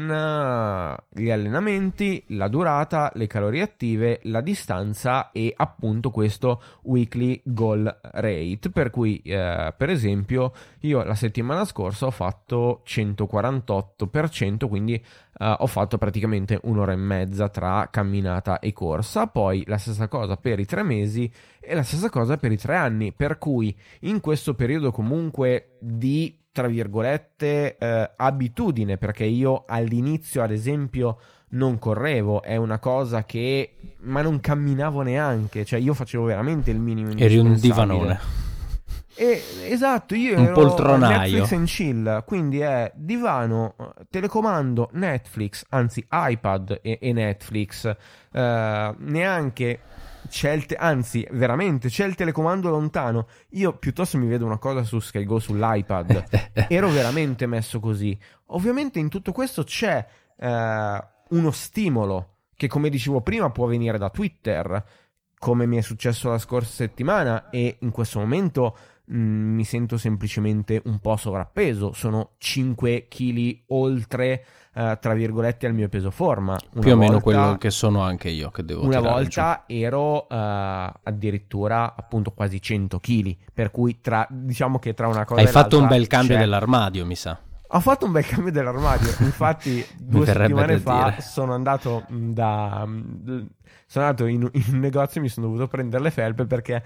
gli allenamenti, la durata, le calorie attive, la distanza e appunto questo weekly goal rate, per cui eh, per esempio io la settimana scorsa ho fatto centoquarantotto percento, quindi eh, ho fatto praticamente un'ora e mezza tra camminata e corsa. Poi la stessa cosa per i tre mesi e la stessa cosa per i tre anni, per cui in questo periodo comunque di, tra virgolette, eh, abitudine, perché io all'inizio ad esempio non correvo, è una cosa che, ma non camminavo neanche, cioè io facevo veramente il minimo indispensabile. Eri un divanone. E, esatto, io un ero poltronaio. Netflix and chill, quindi è divano, telecomando, Netflix, anzi iPad e, e Netflix, eh, neanche c'è il te- anzi veramente c'è il telecomando lontano. Io piuttosto mi vedo una cosa su SkyGo sull'iPad ero veramente messo così. Ovviamente in tutto questo c'è eh, uno stimolo che, come dicevo prima, può venire da Twitter, come mi è successo la scorsa settimana, e in questo momento mh, mi sento semplicemente un po' sovrappeso, sono cinque chili oltre eh, tra virgolette al mio peso forma, una più o volta, meno quello che sono anche io, che devo una volta giù. Ero eh, addirittura appunto quasi cento chili, per cui tra, diciamo che tra una cosa hai e l'altra hai fatto un bel cambio, c'è dell'armadio, mi sa. Ho fatto un bel cambio dell'armadio, infatti due settimane fa dire. sono andato da sono andato in, in un negozio e mi sono dovuto prendere le felpe perché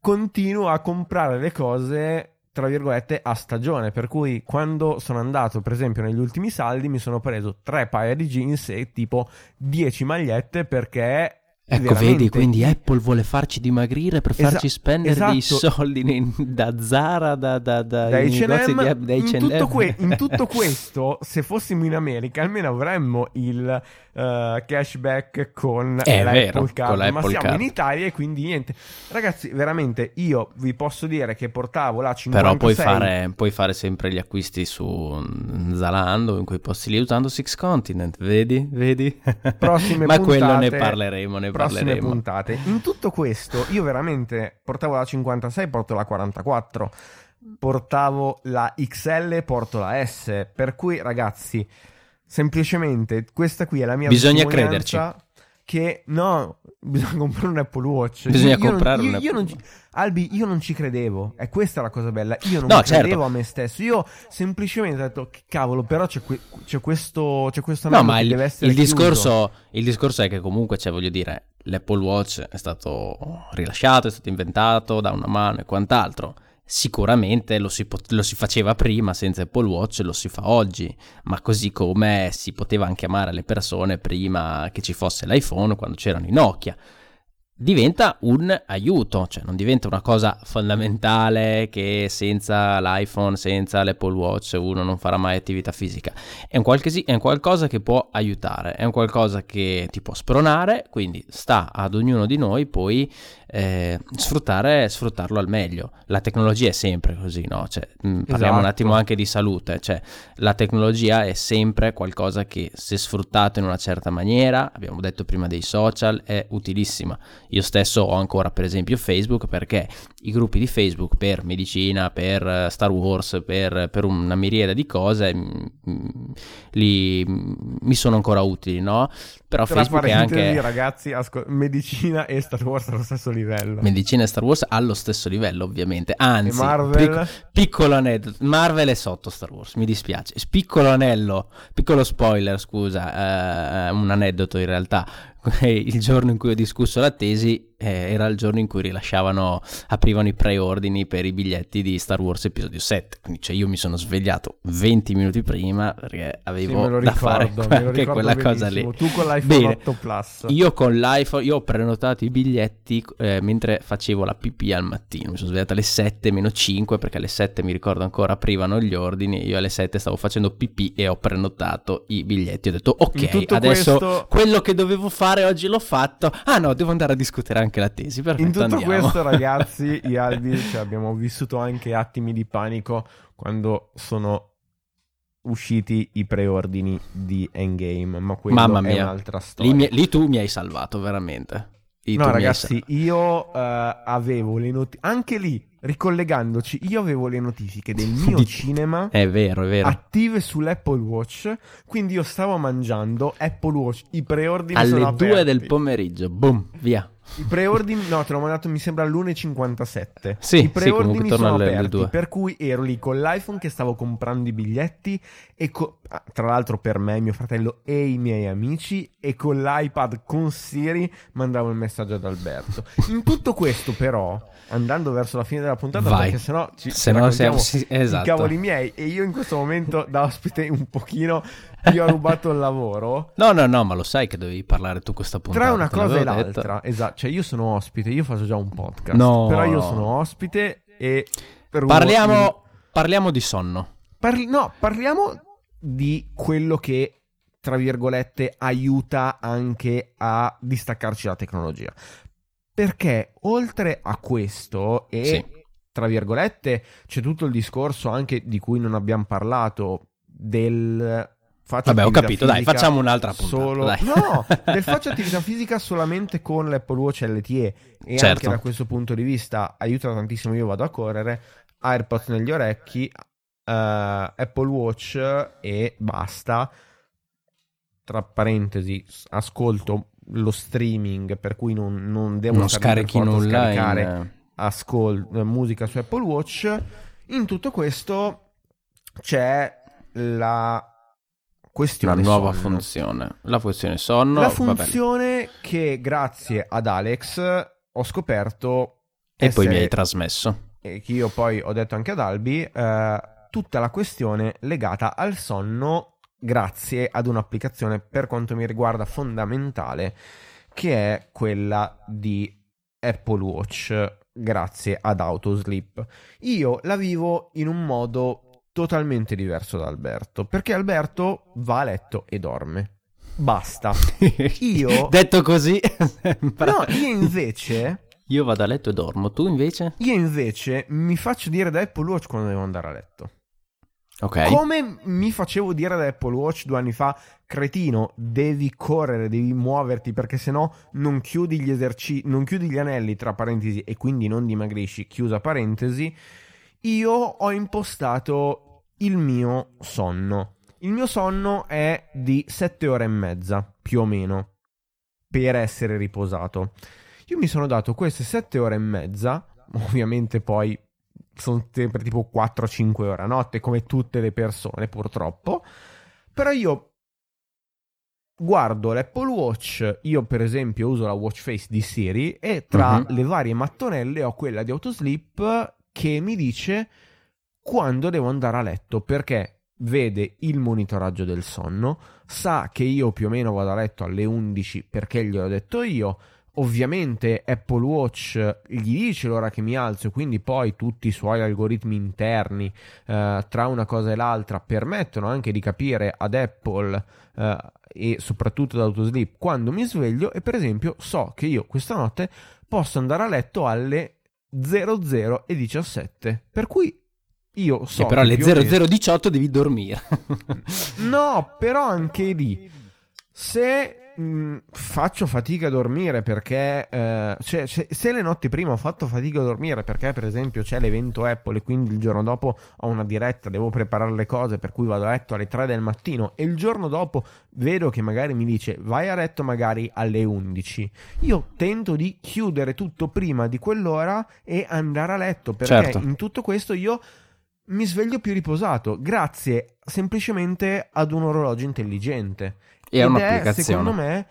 continuo a comprare le cose tra virgolette a stagione, per cui quando sono andato per esempio negli ultimi saldi mi sono preso tre paia di jeans e tipo dieci magliette perché... Ecco, veramente. Vedi, quindi Apple vuole farci dimagrire per Esa- farci spendere esatto. dei soldi in, da Zara, da, da, da, da i negozi di Apple, da in, tutto que- in tutto questo, se fossimo in America, almeno avremmo il uh, cashback con È l'Apple vero, Card, con l'Apple ma siamo Card. In Italia e quindi niente. Ragazzi, veramente, io vi posso dire che portavo la cinquantasei... Però puoi fare, puoi fare sempre gli acquisti su Zalando, in quei posti lì, usando Sixth Continent, vedi? Vedi? Prossime ma puntate... quello ne parleremo, ne parleremo. prossime puntate. In tutto questo io veramente portavo la cinquantasei, porto la quarantaquattro, portavo la X L, porto la S, per cui ragazzi semplicemente questa qui è la mia bisogna crederci che no, bisogna comprare un Apple Watch, bisogna io comprare non, io, un io Apple non, Albi, io non ci credevo, è questa la cosa bella, io non no, mi certo. credevo a me stesso, io semplicemente ho detto che cavolo, però c'è, que- c'è questo c'è questo no, ma che il, deve essere il discorso il discorso è che comunque, cioè, voglio dire, l'Apple Watch è stato rilasciato, è stato inventato da una mano e quant'altro. Sicuramente lo si, pot- lo si faceva prima senza Apple Watch, lo si fa oggi, ma così come si poteva anche amare le persone prima che ci fosse l'iPhone, quando c'erano i Nokia. Diventa un aiuto, cioè non diventa una cosa fondamentale che senza l'iPhone, senza l'Apple Watch uno non farà mai attività fisica. È un, qualche, è un qualcosa che può aiutare, è un qualcosa che ti può spronare, quindi sta ad ognuno di noi poi eh, sfruttare sfruttarlo al meglio. La tecnologia è sempre così, no? Cioè, mh, parliamo esatto. un attimo anche di salute, cioè la tecnologia è sempre qualcosa che, se sfruttato in una certa maniera, abbiamo detto prima dei social, è utilissima. Io stesso ho ancora per esempio Facebook, perché i gruppi di Facebook per medicina, per Star Wars, per, per una miriade di cose li, mi sono ancora utili, no? Però Tra Facebook è anche... ragazzi, asco... medicina e Star Wars allo stesso livello. Medicina e Star Wars allo stesso livello, ovviamente. Anzi, pic- piccolo aneddoto, Marvel è sotto Star Wars, mi dispiace. Piccolo anello, piccolo spoiler, scusa, eh, un aneddoto in realtà. Il giorno in cui ho discusso la tesi eh, era il giorno in cui rilasciavano, aprivano i preordini per i biglietti di Star Wars episodio sette, quindi cioè io mi sono svegliato venti minuti prima perché avevo sì, da ricordo, fare anche quella benissimo. cosa lì. Tu con l'iPhone Bene, otto Plus. Io con l'iPhone, io ho prenotato i biglietti eh, mentre facevo la pipì al mattino, mi sono svegliato alle sette meno cinque perché alle sette, mi ricordo ancora, aprivano gli ordini, io alle sette stavo facendo pipì e ho prenotato i biglietti, ho detto ok, adesso questo... quello che dovevo fare oggi l'ho fatto, ah no, devo andare a discutere anche la tesi. Perfetto, in tutto andiamo. Questo ragazzi, i Albi, cioè, abbiamo vissuto anche attimi di panico quando sono usciti i preordini di Endgame, ma quello Mamma mia. è un'altra storia. Lì, lì tu mi hai salvato veramente. Lì no ragazzi, io uh, avevo le notifiche, anche lì ricollegandoci, io avevo le notifiche del mio di... cinema è vero, è vero. attive sull'Apple Watch, quindi io stavo mangiando, Apple Watch, i preordini alle sono aperti. Alle due del pomeriggio, boom, via. I preordini, no, te l'ho mandato mi sembra l'una e cinquantasette. Sì, i preordini sì, sono aperti, per cui ero lì con l'iPhone che stavo comprando i biglietti e co- tra l'altro per me, mio fratello e i miei amici, e con l'iPad con Siri mandavo il messaggio ad Alberto. In tutto questo però, andando verso la fine della puntata, Vai. perché sennò ci se no siamo sì, esatto. i cavoli miei, e io in questo momento da ospite un pochino ti ho rubato il lavoro. No, no, no, ma lo sai che dovevi parlare tu questa puntata. Tra una cosa e l'altra, detto. esatto. Cioè io sono ospite, io faccio già un podcast, no. però io sono ospite e... Parliamo, un... parliamo di sonno. Parli... No, parliamo di quello che, tra virgolette, aiuta anche a distaccarci dalla tecnologia. Perché oltre a questo e, sì. tra virgolette, c'è tutto il discorso anche di cui non abbiamo parlato del... Vabbè, ho capito, dai, facciamo un'altra puntata solo... dai. No, del faccio attività fisica solamente con l'Apple Watch L T E. E certo. anche da questo punto di vista aiuta tantissimo. Io vado a correre, AirPods negli orecchi, uh, Apple Watch e basta. Tra parentesi, ascolto lo streaming, per cui non, non devo non scarichi nulla scaricare in... ascol- musica su Apple Watch. In tutto questo c'è la questione la nuova sonno. funzione, la funzione sonno, la funzione che grazie ad Alex ho scoperto e essere, poi mi hai trasmesso e che io poi ho detto anche ad Albi, eh, tutta la questione legata al sonno grazie ad un'applicazione per quanto mi riguarda fondamentale, che è quella di Apple Watch grazie ad Autosleep. Io la vivo in un modo totalmente diverso da Alberto, perché Alberto va a letto e dorme, basta. Io detto così no, io invece io vado a letto e dormo, tu invece? Io invece mi faccio dire da Apple Watch quando devo andare a letto. Okay. Come mi facevo dire da Apple Watch due anni fa, cretino, devi correre, devi muoverti perché sennò non chiudi gli esercizi, non chiudi gli anelli tra parentesi e quindi non dimagrisci, chiusa parentesi, io ho impostato il mio sonno. Il mio sonno è di sette ore e mezza, più o meno, per essere riposato. Io mi sono dato queste sette ore e mezza, ovviamente poi sono sempre tipo quattro cinque ore a notte come tutte le persone purtroppo, però io guardo l'Apple Watch, io per esempio uso la watch face di Siri e tra uh-huh. le varie mattonelle ho quella di Autosleep che mi dice quando devo andare a letto, perché vede il monitoraggio del sonno, sa che io più o meno vado a letto alle undici perché gliel'ho detto io. Ovviamente Apple Watch gli dice l'ora che mi alzo, quindi poi tutti i suoi algoritmi interni eh, tra una cosa e l'altra permettono anche di capire ad Apple eh, e soprattutto ad Autosleep quando mi sveglio, e per esempio so che io questa notte posso andare a letto alle zero zero e diciassette, per cui io so e però alle zero zero diciotto devi dormire. No, però anche lì se faccio fatica a dormire perché eh, cioè, se, se le notti prima ho fatto fatica a dormire perché per esempio c'è l'evento Apple e quindi il giorno dopo ho una diretta, devo preparare le cose, per cui vado a letto alle tre del mattino e il giorno dopo vedo che magari mi dice vai a letto magari alle undici, io tento di chiudere tutto prima di quell'ora e andare a letto perché certo. in tutto questo io mi sveglio più riposato grazie semplicemente ad un orologio intelligente. E è un'applicazione. Secondo me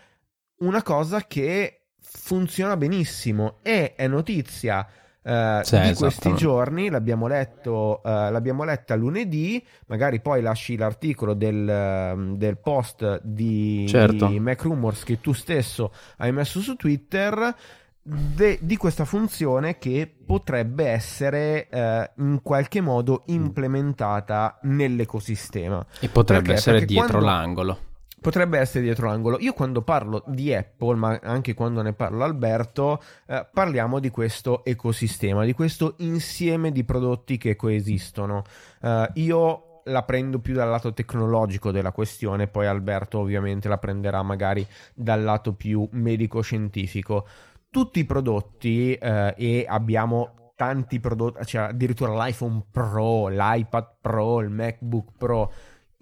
una cosa che funziona benissimo e è notizia eh, sì, di questi giorni, l'abbiamo letto, eh, l'abbiamo letta lunedì, magari poi lasci l'articolo del, del post di, certo. di MacRumors che tu stesso hai messo su Twitter de, di questa funzione che potrebbe essere eh, in qualche modo implementata nell'ecosistema. E potrebbe perché? essere perché dietro quando... l'angolo. Potrebbe essere dietro l'angolo. Io quando parlo di Apple, ma anche quando ne parlo Alberto, eh, parliamo di questo ecosistema, di questo insieme di prodotti che coesistono. Eh, io la prendo più dal lato tecnologico della questione, poi Alberto ovviamente la prenderà magari dal lato più medico-scientifico. Tutti i prodotti, eh, e abbiamo... tanti prodotti, cioè addirittura l'iPhone Pro, l'iPad Pro, il MacBook Pro.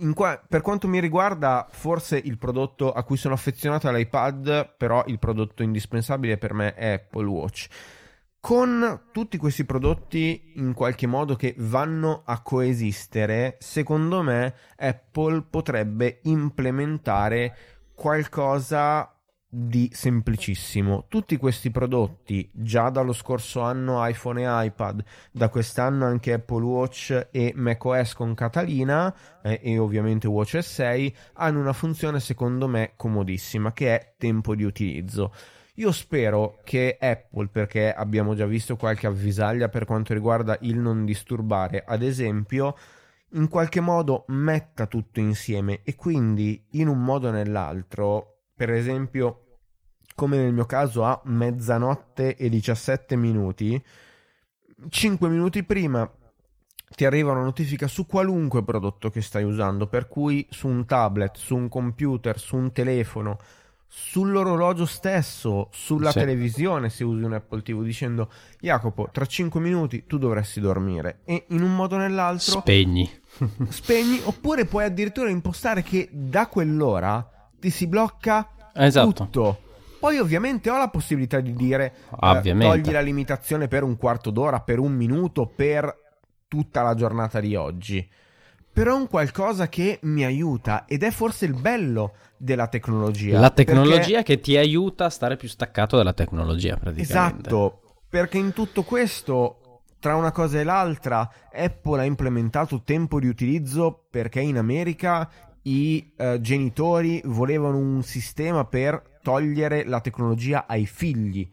In qua, per quanto mi riguarda, forse il prodotto a cui sono affezionato è l'iPad, però il prodotto indispensabile per me è Apple Watch. Con tutti questi prodotti in qualche modo che vanno a coesistere, secondo me Apple potrebbe implementare qualcosa di semplicissimo. Tutti questi prodotti, già dallo scorso anno iPhone e iPad, da quest'anno anche Apple Watch e macOS con Catalina eh, e ovviamente watch S sei, hanno una funzione secondo me comodissima che è tempo di utilizzo. Io spero che Apple, perché abbiamo già visto qualche avvisaglia per quanto riguarda il non disturbare ad esempio, in qualche modo metta tutto insieme e quindi in un modo o nell'altro, per esempio come nel mio caso a mezzanotte e diciassette minuti, cinque minuti prima ti arriva una notifica su qualunque prodotto che stai usando, per cui su un tablet, su un computer, su un telefono, sull'orologio stesso, sulla sì. televisione se usi un Apple ti vu, dicendo Jacopo tra cinque minuti tu dovresti dormire, e in un modo o nell'altro spegni spegni oppure puoi addirittura impostare che da quell'ora ti si blocca esatto. tutto. Poi ovviamente ho la possibilità di dire eh, togli la limitazione per un quarto d'ora, per un minuto, per tutta la giornata di oggi. però è un qualcosa che mi aiuta, ed è forse il bello della tecnologia. La tecnologia perché... che ti aiuta a stare più staccato dalla tecnologia, praticamente. Esatto, perché in tutto questo, tra una cosa e l'altra, Apple ha implementato tempo di utilizzo, perché in America i eh, genitori volevano un sistema per togliere la tecnologia ai figli,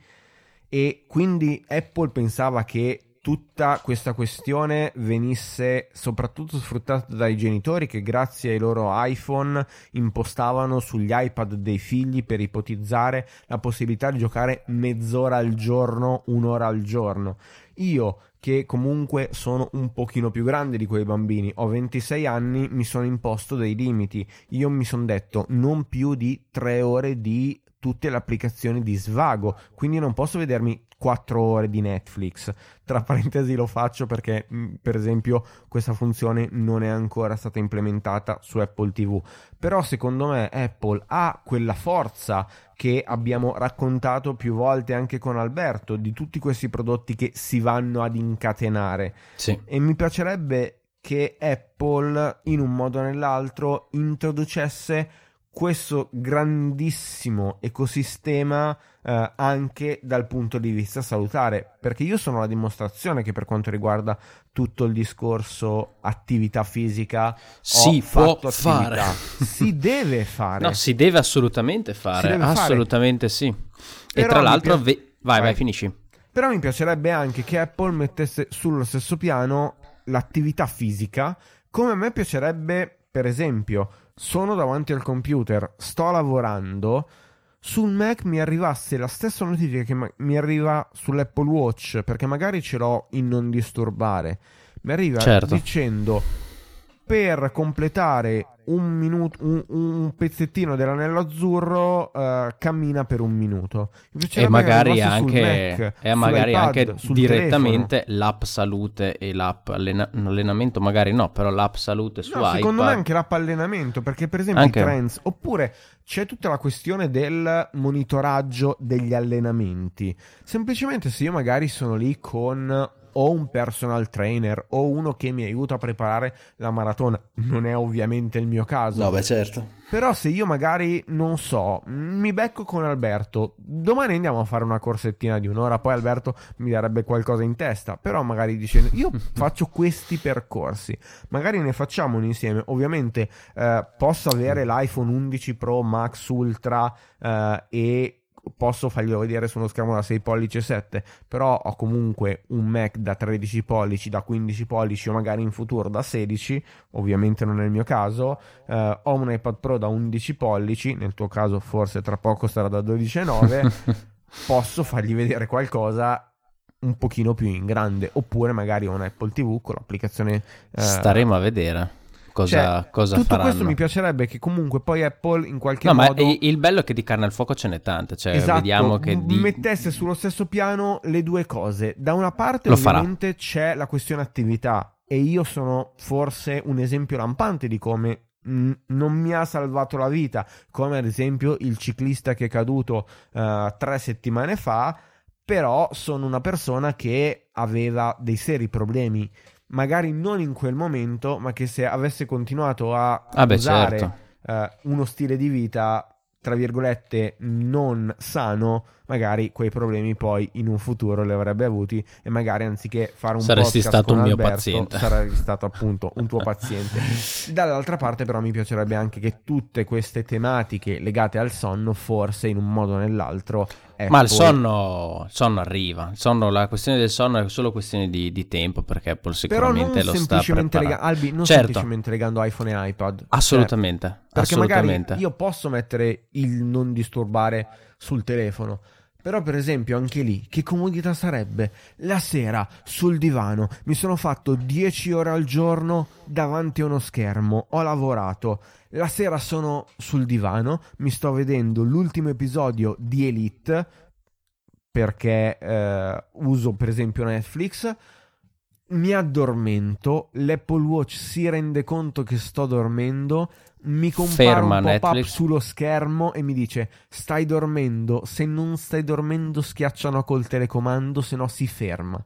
e quindi Apple pensava che tutta questa questione venisse soprattutto sfruttata dai genitori, che grazie ai loro iPhone impostavano sugli iPad dei figli per ipotizzare la possibilità di giocare mezz'ora al giorno, un'ora al giorno. Io, che comunque sono un pochino più grande di quei bambini, ho ventisei anni, mi sono imposto dei limiti. Io mi sono detto non più di tre ore di tutte le applicazioni di svago, quindi non posso vedermi quattro ore di Netflix. Tra parentesi lo faccio perché, per esempio, questa funzione non è ancora stata implementata su Apple ti vu. Però secondo me Apple ha quella forza che abbiamo raccontato più volte anche con Alberto, di tutti questi prodotti che si vanno ad incatenare. Sì. E mi piacerebbe che Apple, in un modo o nell'altro, introducesse questo grandissimo ecosistema eh, anche dal punto di vista salutare, perché io sono la dimostrazione che, per quanto riguarda tutto il discorso attività fisica, si può fare, si deve fare, no, si deve assolutamente fare, deve assolutamente fare. Sì. Però e tra l'altro, piace... ve... vai, vai, vai, finisci. Però mi piacerebbe anche che Apple mettesse sullo stesso piano l'attività fisica, come a me piacerebbe, per esempio, sono davanti al computer, sto lavorando, sul Mac mi arrivasse la stessa notifica che ma- mi arriva sull'Apple Watch, perché magari ce l'ho in non disturbare, mi arriva, certo, dicendo per completare un, minuto, un, un pezzettino dell'anello azzurro uh, cammina per un minuto, e magari anche, Mac, e magari iPad, anche direttamente telefono. L'app salute e l'app allena- allenamento magari no, però l'app salute su no, iPad, secondo me anche l'app allenamento, perché per esempio anche... i trends, oppure c'è tutta la questione del monitoraggio degli allenamenti. Semplicemente se io magari sono lì con o un personal trainer o uno che mi aiuta a preparare la maratona, non è ovviamente il mio caso, no, beh, certo, però se io magari, non so, mi becco con Alberto, domani andiamo a fare una corsettina di un'ora, poi Alberto mi darebbe qualcosa in testa, però magari dicendo io faccio questi percorsi, magari ne facciamo un insieme. Ovviamente eh, posso avere l'iPhone undici Pro Max Ultra eh, e posso farglielo vedere su uno schermo da sei pollici e sette, però ho comunque un Mac da tredici pollici, da quindici pollici o magari in futuro da sedici, ovviamente non è il mio caso. Eh, ho un iPad Pro da undici pollici, nel tuo caso forse tra poco sarà da dodici e nove, posso fargli vedere qualcosa un pochino più in grande, oppure magari ho un Apple ti vu con l'applicazione... Eh... Staremo a vedere. Cosa, cioè, cosa tutto faranno. Questo mi piacerebbe che comunque poi Apple in qualche no, modo... No, ma il bello è che di carne al fuoco ce n'è tante, cioè esatto, vediamo che... Di... mettesse sullo stesso piano le due cose. Da una parte lo ovviamente farà. C'è la questione attività, e io sono forse un esempio lampante di come mh, non mi ha salvato la vita, come ad esempio il ciclista che è caduto uh, tre settimane fa, però sono una persona che aveva dei seri problemi, magari non in quel momento, ma che se avesse continuato a ah beh, usare certo. eh, uno stile di vita tra virgolette non sano, magari quei problemi poi in un futuro li avrebbe avuti, e magari anziché fare un saresti podcast stato con un Alberto, mio paziente. Sarei stato appunto un tuo paziente. Dall'altra parte però mi piacerebbe anche che tutte queste tematiche legate al sonno, forse in un modo o nell'altro... Apple. Ma il sonno, il sonno arriva, il sonno, la questione del sonno è solo questione di, di tempo, perché Apple sicuramente lo sta preparando. Lega- Albi, non certo. semplicemente legando iPhone e iPad. Assolutamente, certo. Perché assolutamente. Magari io posso mettere il non disturbare sul telefono, però per esempio anche lì che comodità sarebbe la sera sul divano, mi sono fatto dieci ore al giorno davanti a uno schermo, ho lavorato, la sera sono sul divano, mi sto vedendo l'ultimo episodio di Elite perché eh, uso per esempio Netflix, mi addormento, l'Apple Watch si rende conto che sto dormendo, mi compare un pop-up Netflix sullo schermo e mi dice stai dormendo, se non stai dormendo schiacciano col telecomando, se no si ferma.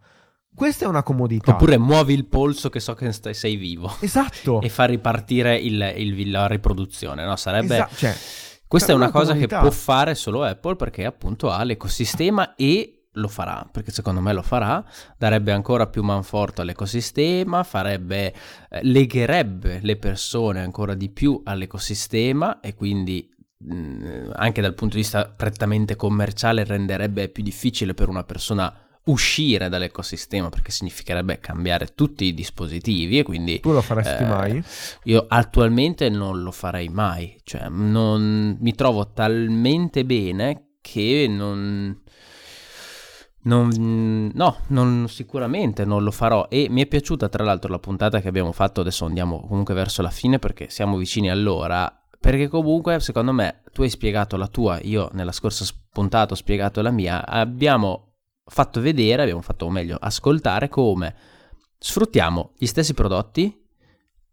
Questa è una comodità. Oppure muovi il polso che so che sei vivo. Esatto. E fa ripartire il, il, la riproduzione, no? Sarebbe... Esa- cioè, questa è una, una cosa comodità che può fare solo Apple, perché appunto ha l'ecosistema e... lo farà, perché secondo me lo farà, darebbe ancora più manforte all'ecosistema, farebbe, eh, legherebbe le persone ancora di più all'ecosistema e quindi mh, anche dal punto di vista prettamente commerciale renderebbe più difficile per una persona uscire dall'ecosistema, perché significherebbe cambiare tutti i dispositivi e quindi... Tu lo faresti eh, mai? Io attualmente non lo farei mai, cioè non mi trovo talmente bene che non... Non, no, non, sicuramente non lo farò. E mi è piaciuta tra l'altro la puntata che abbiamo fatto, adesso andiamo comunque verso la fine perché siamo vicini all'ora, perché comunque secondo me tu hai spiegato la tua, io nella scorsa puntata ho spiegato la mia, abbiamo fatto vedere, abbiamo fatto o meglio ascoltare come sfruttiamo gli stessi prodotti,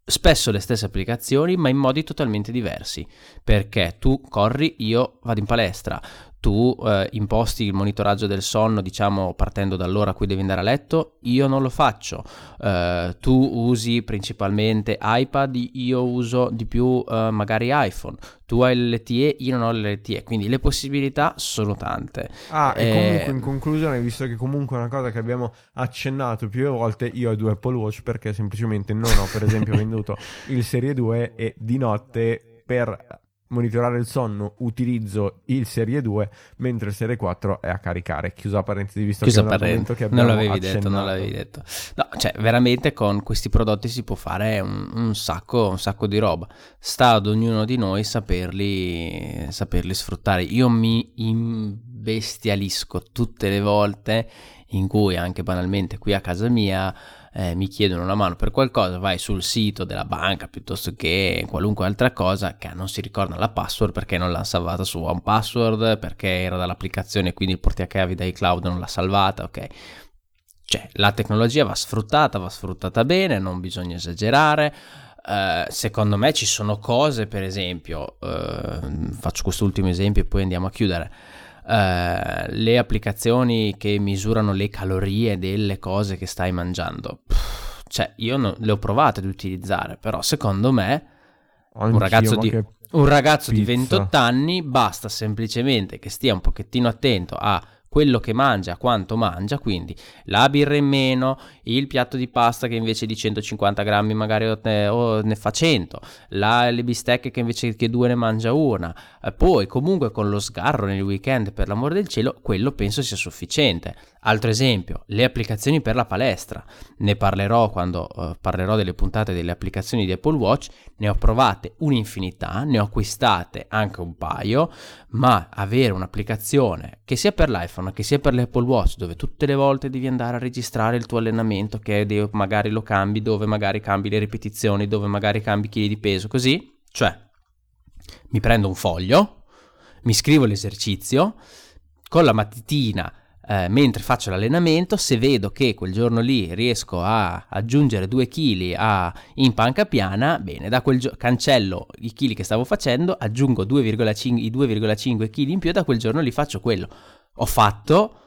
spesso le stesse applicazioni, ma in modi totalmente diversi, perché tu corri, io vado in palestra, tu eh, imposti il monitoraggio del sonno, diciamo partendo dall'ora a cui devi andare a letto, io non lo faccio, eh, tu usi principalmente iPad, io uso di più eh, magari iPhone, tu hai l'L T E, io non ho l'L T E, quindi le possibilità sono tante. Ah, e, e comunque in conclusione, visto che comunque è una cosa che abbiamo accennato più volte, io ho due Apple Watch perché semplicemente non ho per esempio venduto il Serie due e di notte per... monitorare il sonno utilizzo il Serie due, mentre il Serie quattro è a caricare, chiusa parentesi, visto chiusa che, parentesi. Che non l'avevi detto, non l'avevi detto. No, cioè veramente con questi prodotti si può fare un, un sacco un sacco di roba, sta ad ognuno di noi saperli saperli sfruttare. Io mi imbestialisco tutte le volte in cui anche banalmente qui a casa mia Eh, mi chiedono una mano per qualcosa, vai sul sito della banca piuttosto che qualunque altra cosa, che non si ricorda la password perché non l'ha salvata su OnePassword, perché era dall'applicazione, quindi il portachiavi da iCloud non l'ha salvata, ok? Cioè la tecnologia va sfruttata, va sfruttata bene, non bisogna esagerare. Uh, secondo me ci sono cose, per esempio, uh, faccio quest'ultimo esempio e poi andiamo a chiudere. Uh, le applicazioni che misurano le calorie delle cose che stai mangiando, Pff, cioè io no, le ho provate ad utilizzare, però secondo me Anch'io, un ragazzo di un ragazzo pizza. di ventotto anni basta semplicemente che stia un pochettino attento a quello che mangia, a quanto mangia, quindi la birra in meno, il piatto di pasta che invece di centocinquanta grammi magari o ne, o ne fa cento, la, le bistecche che invece che due ne mangia una, eh, poi comunque con lo sgarro nel weekend, per l'amor del cielo, quello penso sia sufficiente. Altro esempio, le applicazioni per la palestra, ne parlerò quando eh, parlerò delle puntate delle applicazioni di Apple Watch, ne ho provate un'infinità, ne ho acquistate anche un paio, ma avere un'applicazione che sia per l'iPhone che sia per l'Apple Watch, dove tutte le volte devi andare a registrare il tuo allenamento, che magari lo cambi, dove magari cambi le ripetizioni, dove magari cambi chili di peso, così, cioè mi prendo un foglio, mi scrivo l'esercizio, con la matitina eh, mentre faccio l'allenamento, se vedo che quel giorno lì riesco a aggiungere due chili a, in panca piana, bene, da quel gio- cancello i chili che stavo facendo, aggiungo due virgola cinque i due virgola cinque chili in più e da quel giorno lì faccio quello. Ho fatto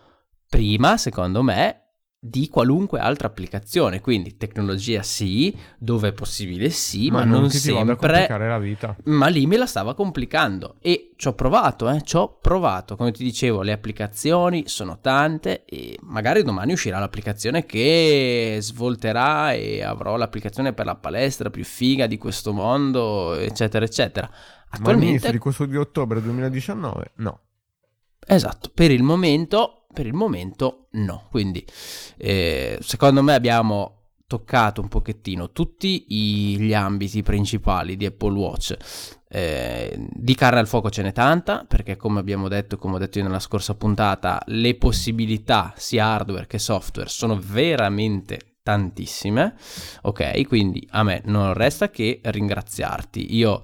prima, secondo me, di qualunque altra applicazione, quindi tecnologia sì, dove è possibile sì, ma, ma non, non sempre, complicare la vita. Ma lì me la stava complicando e ci ho provato, eh, ci ho provato, come ti dicevo le applicazioni sono tante e magari domani uscirà l'applicazione che svolterà e avrò l'applicazione per la palestra più figa di questo mondo, eccetera eccetera. Attualmente, ma all'inizio di questo di ottobre duemiladiciannove no. Esatto, per il momento, per il momento no, quindi eh, secondo me abbiamo toccato un pochettino tutti i, gli ambiti principali di Apple Watch, eh, di carne al fuoco ce n'è tanta, perché come abbiamo detto, come ho detto io nella scorsa puntata, le possibilità sia hardware che software sono veramente tantissime, ok? Quindi a me non resta che ringraziarti, io...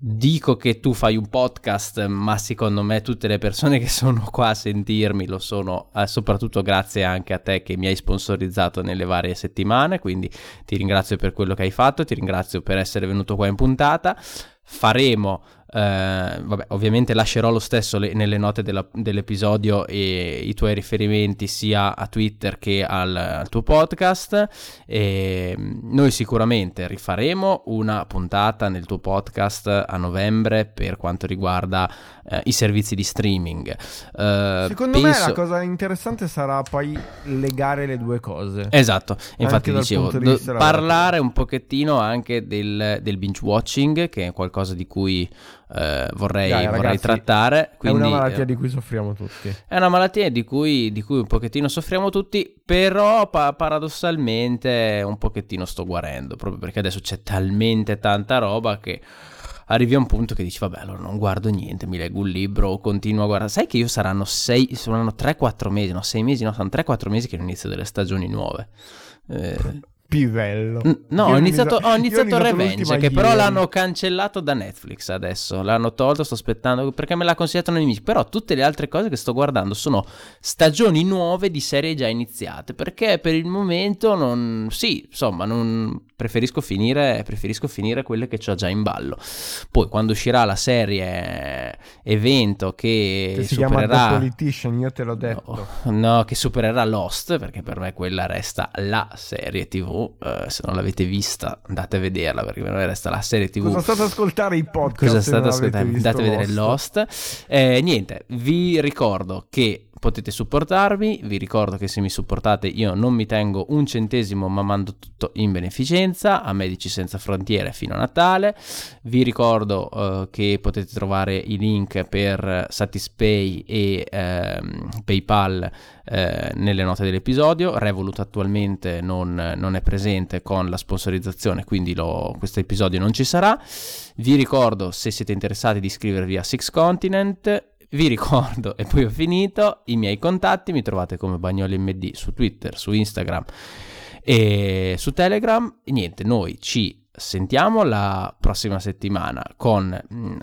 Dico che tu fai un podcast, ma secondo me tutte le persone che sono qua a sentirmi lo sono, eh, soprattutto grazie anche a te che mi hai sponsorizzato nelle varie settimane, quindi ti ringrazio per quello che hai fatto, ti ringrazio per essere venuto qua in puntata. faremo. Uh, vabbè, ovviamente lascerò lo stesso le, nelle note della, dell'episodio e i tuoi riferimenti sia a Twitter che al, al tuo podcast, e noi sicuramente rifaremo una puntata nel tuo podcast a novembre per quanto riguarda uh, i servizi di streaming. Uh, secondo penso... me la cosa interessante sarà poi legare le due cose. Esatto, infatti dicevo di do, parlare un pochettino anche del, del binge watching, che è qualcosa di cui Uh, vorrei, Dai, vorrei ragazzi, trattare, quindi è una malattia di cui soffriamo tutti, è una malattia di cui, di cui un pochettino soffriamo tutti, però pa- paradossalmente un pochettino sto guarendo, proprio perché adesso c'è talmente tanta roba che arrivi a un punto che dici vabbè, allora non guardo niente, mi leggo un libro, continuo a guardare. Sai che io saranno sei, saranno tre quattro mesi, no sei mesi, no sono tre quattro mesi che è l'inizio delle stagioni nuove, eh, Pivello. No, ho iniziato, ho iniziato, ho iniziato Revenge, che però l'hanno cancellato da Netflix adesso, l'hanno tolto, sto aspettando perché me l'ha consigliato un amico, però tutte le altre cose che sto guardando sono stagioni nuove di serie già iniziate, perché per il momento non, sì, insomma, non preferisco finire preferisco finire quelle che ho già in ballo. Poi quando uscirà la serie evento che, che si supererà, chiama The Politician, io te l'ho detto. No, no, che supererà Lost, perché per me quella resta la serie tivù. Uh, se non l'avete vista andate a vederla, perché per me resta la serie tivù. Cosa state ad ascoltare i podcast? Cosa state ascoltando? Andate a vedere Lost. Eh, niente, vi ricordo che potete supportarmi, vi ricordo che se mi supportate io non mi tengo un centesimo, ma mando tutto in beneficenza a Medici Senza Frontiere fino a Natale. Vi ricordo uh, che potete trovare i link per Satispay e uh, PayPal Eh, nelle note dell'episodio. Revolut attualmente non, non è presente con la sponsorizzazione, quindi questo episodio non ci sarà. Vi ricordo, se siete interessati, di iscrivervi a Sixth Continent. Vi ricordo, e poi ho finito, i miei contatti. Mi trovate come Bagnoli M D su Twitter, su Instagram e su Telegram. E niente, noi ci sentiamo la prossima settimana con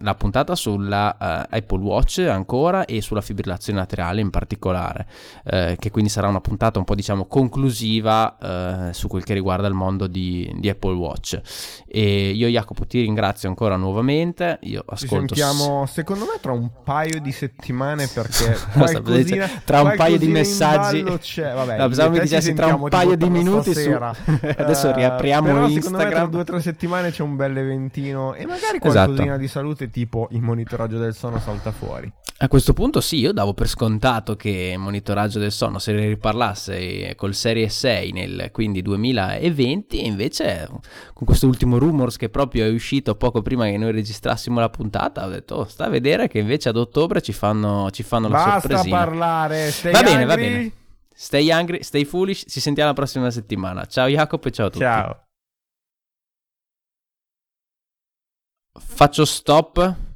la puntata sulla uh, Apple Watch ancora, e sulla fibrillazione laterale in particolare, eh, che quindi sarà una puntata un po' diciamo conclusiva eh, su quel che riguarda il mondo di, di Apple Watch. E io, Jacopo, ti ringrazio ancora nuovamente. Io ascolto, ci sentiamo secondo me tra un paio di settimane, perché qualcosina, tra un paio di messaggi c'è. Vabbè, no, pensavo mi dicessi tra un paio di minuti su... adesso riapriamo uh, però, Instagram, me, tra settimane c'è un bel eventino e magari qualcosina, esatto, di salute, tipo il monitoraggio del sonno salta fuori. A questo punto sì, io davo per scontato che il monitoraggio del sonno se ne riparlasse col serie sei nel quindi duemilaventi, e invece con questo ultimo Rumors che proprio è uscito poco prima che noi registrassimo la puntata, ho detto oh, sta a vedere che invece ad ottobre ci fanno, ci fanno la basta sorpresina. Basta parlare, stay va angry. Bene, va bene. Stay angry, stay foolish, ci sentiamo la prossima settimana. Ciao Jacopo e ciao a tutti. Ciao. Faccio stop.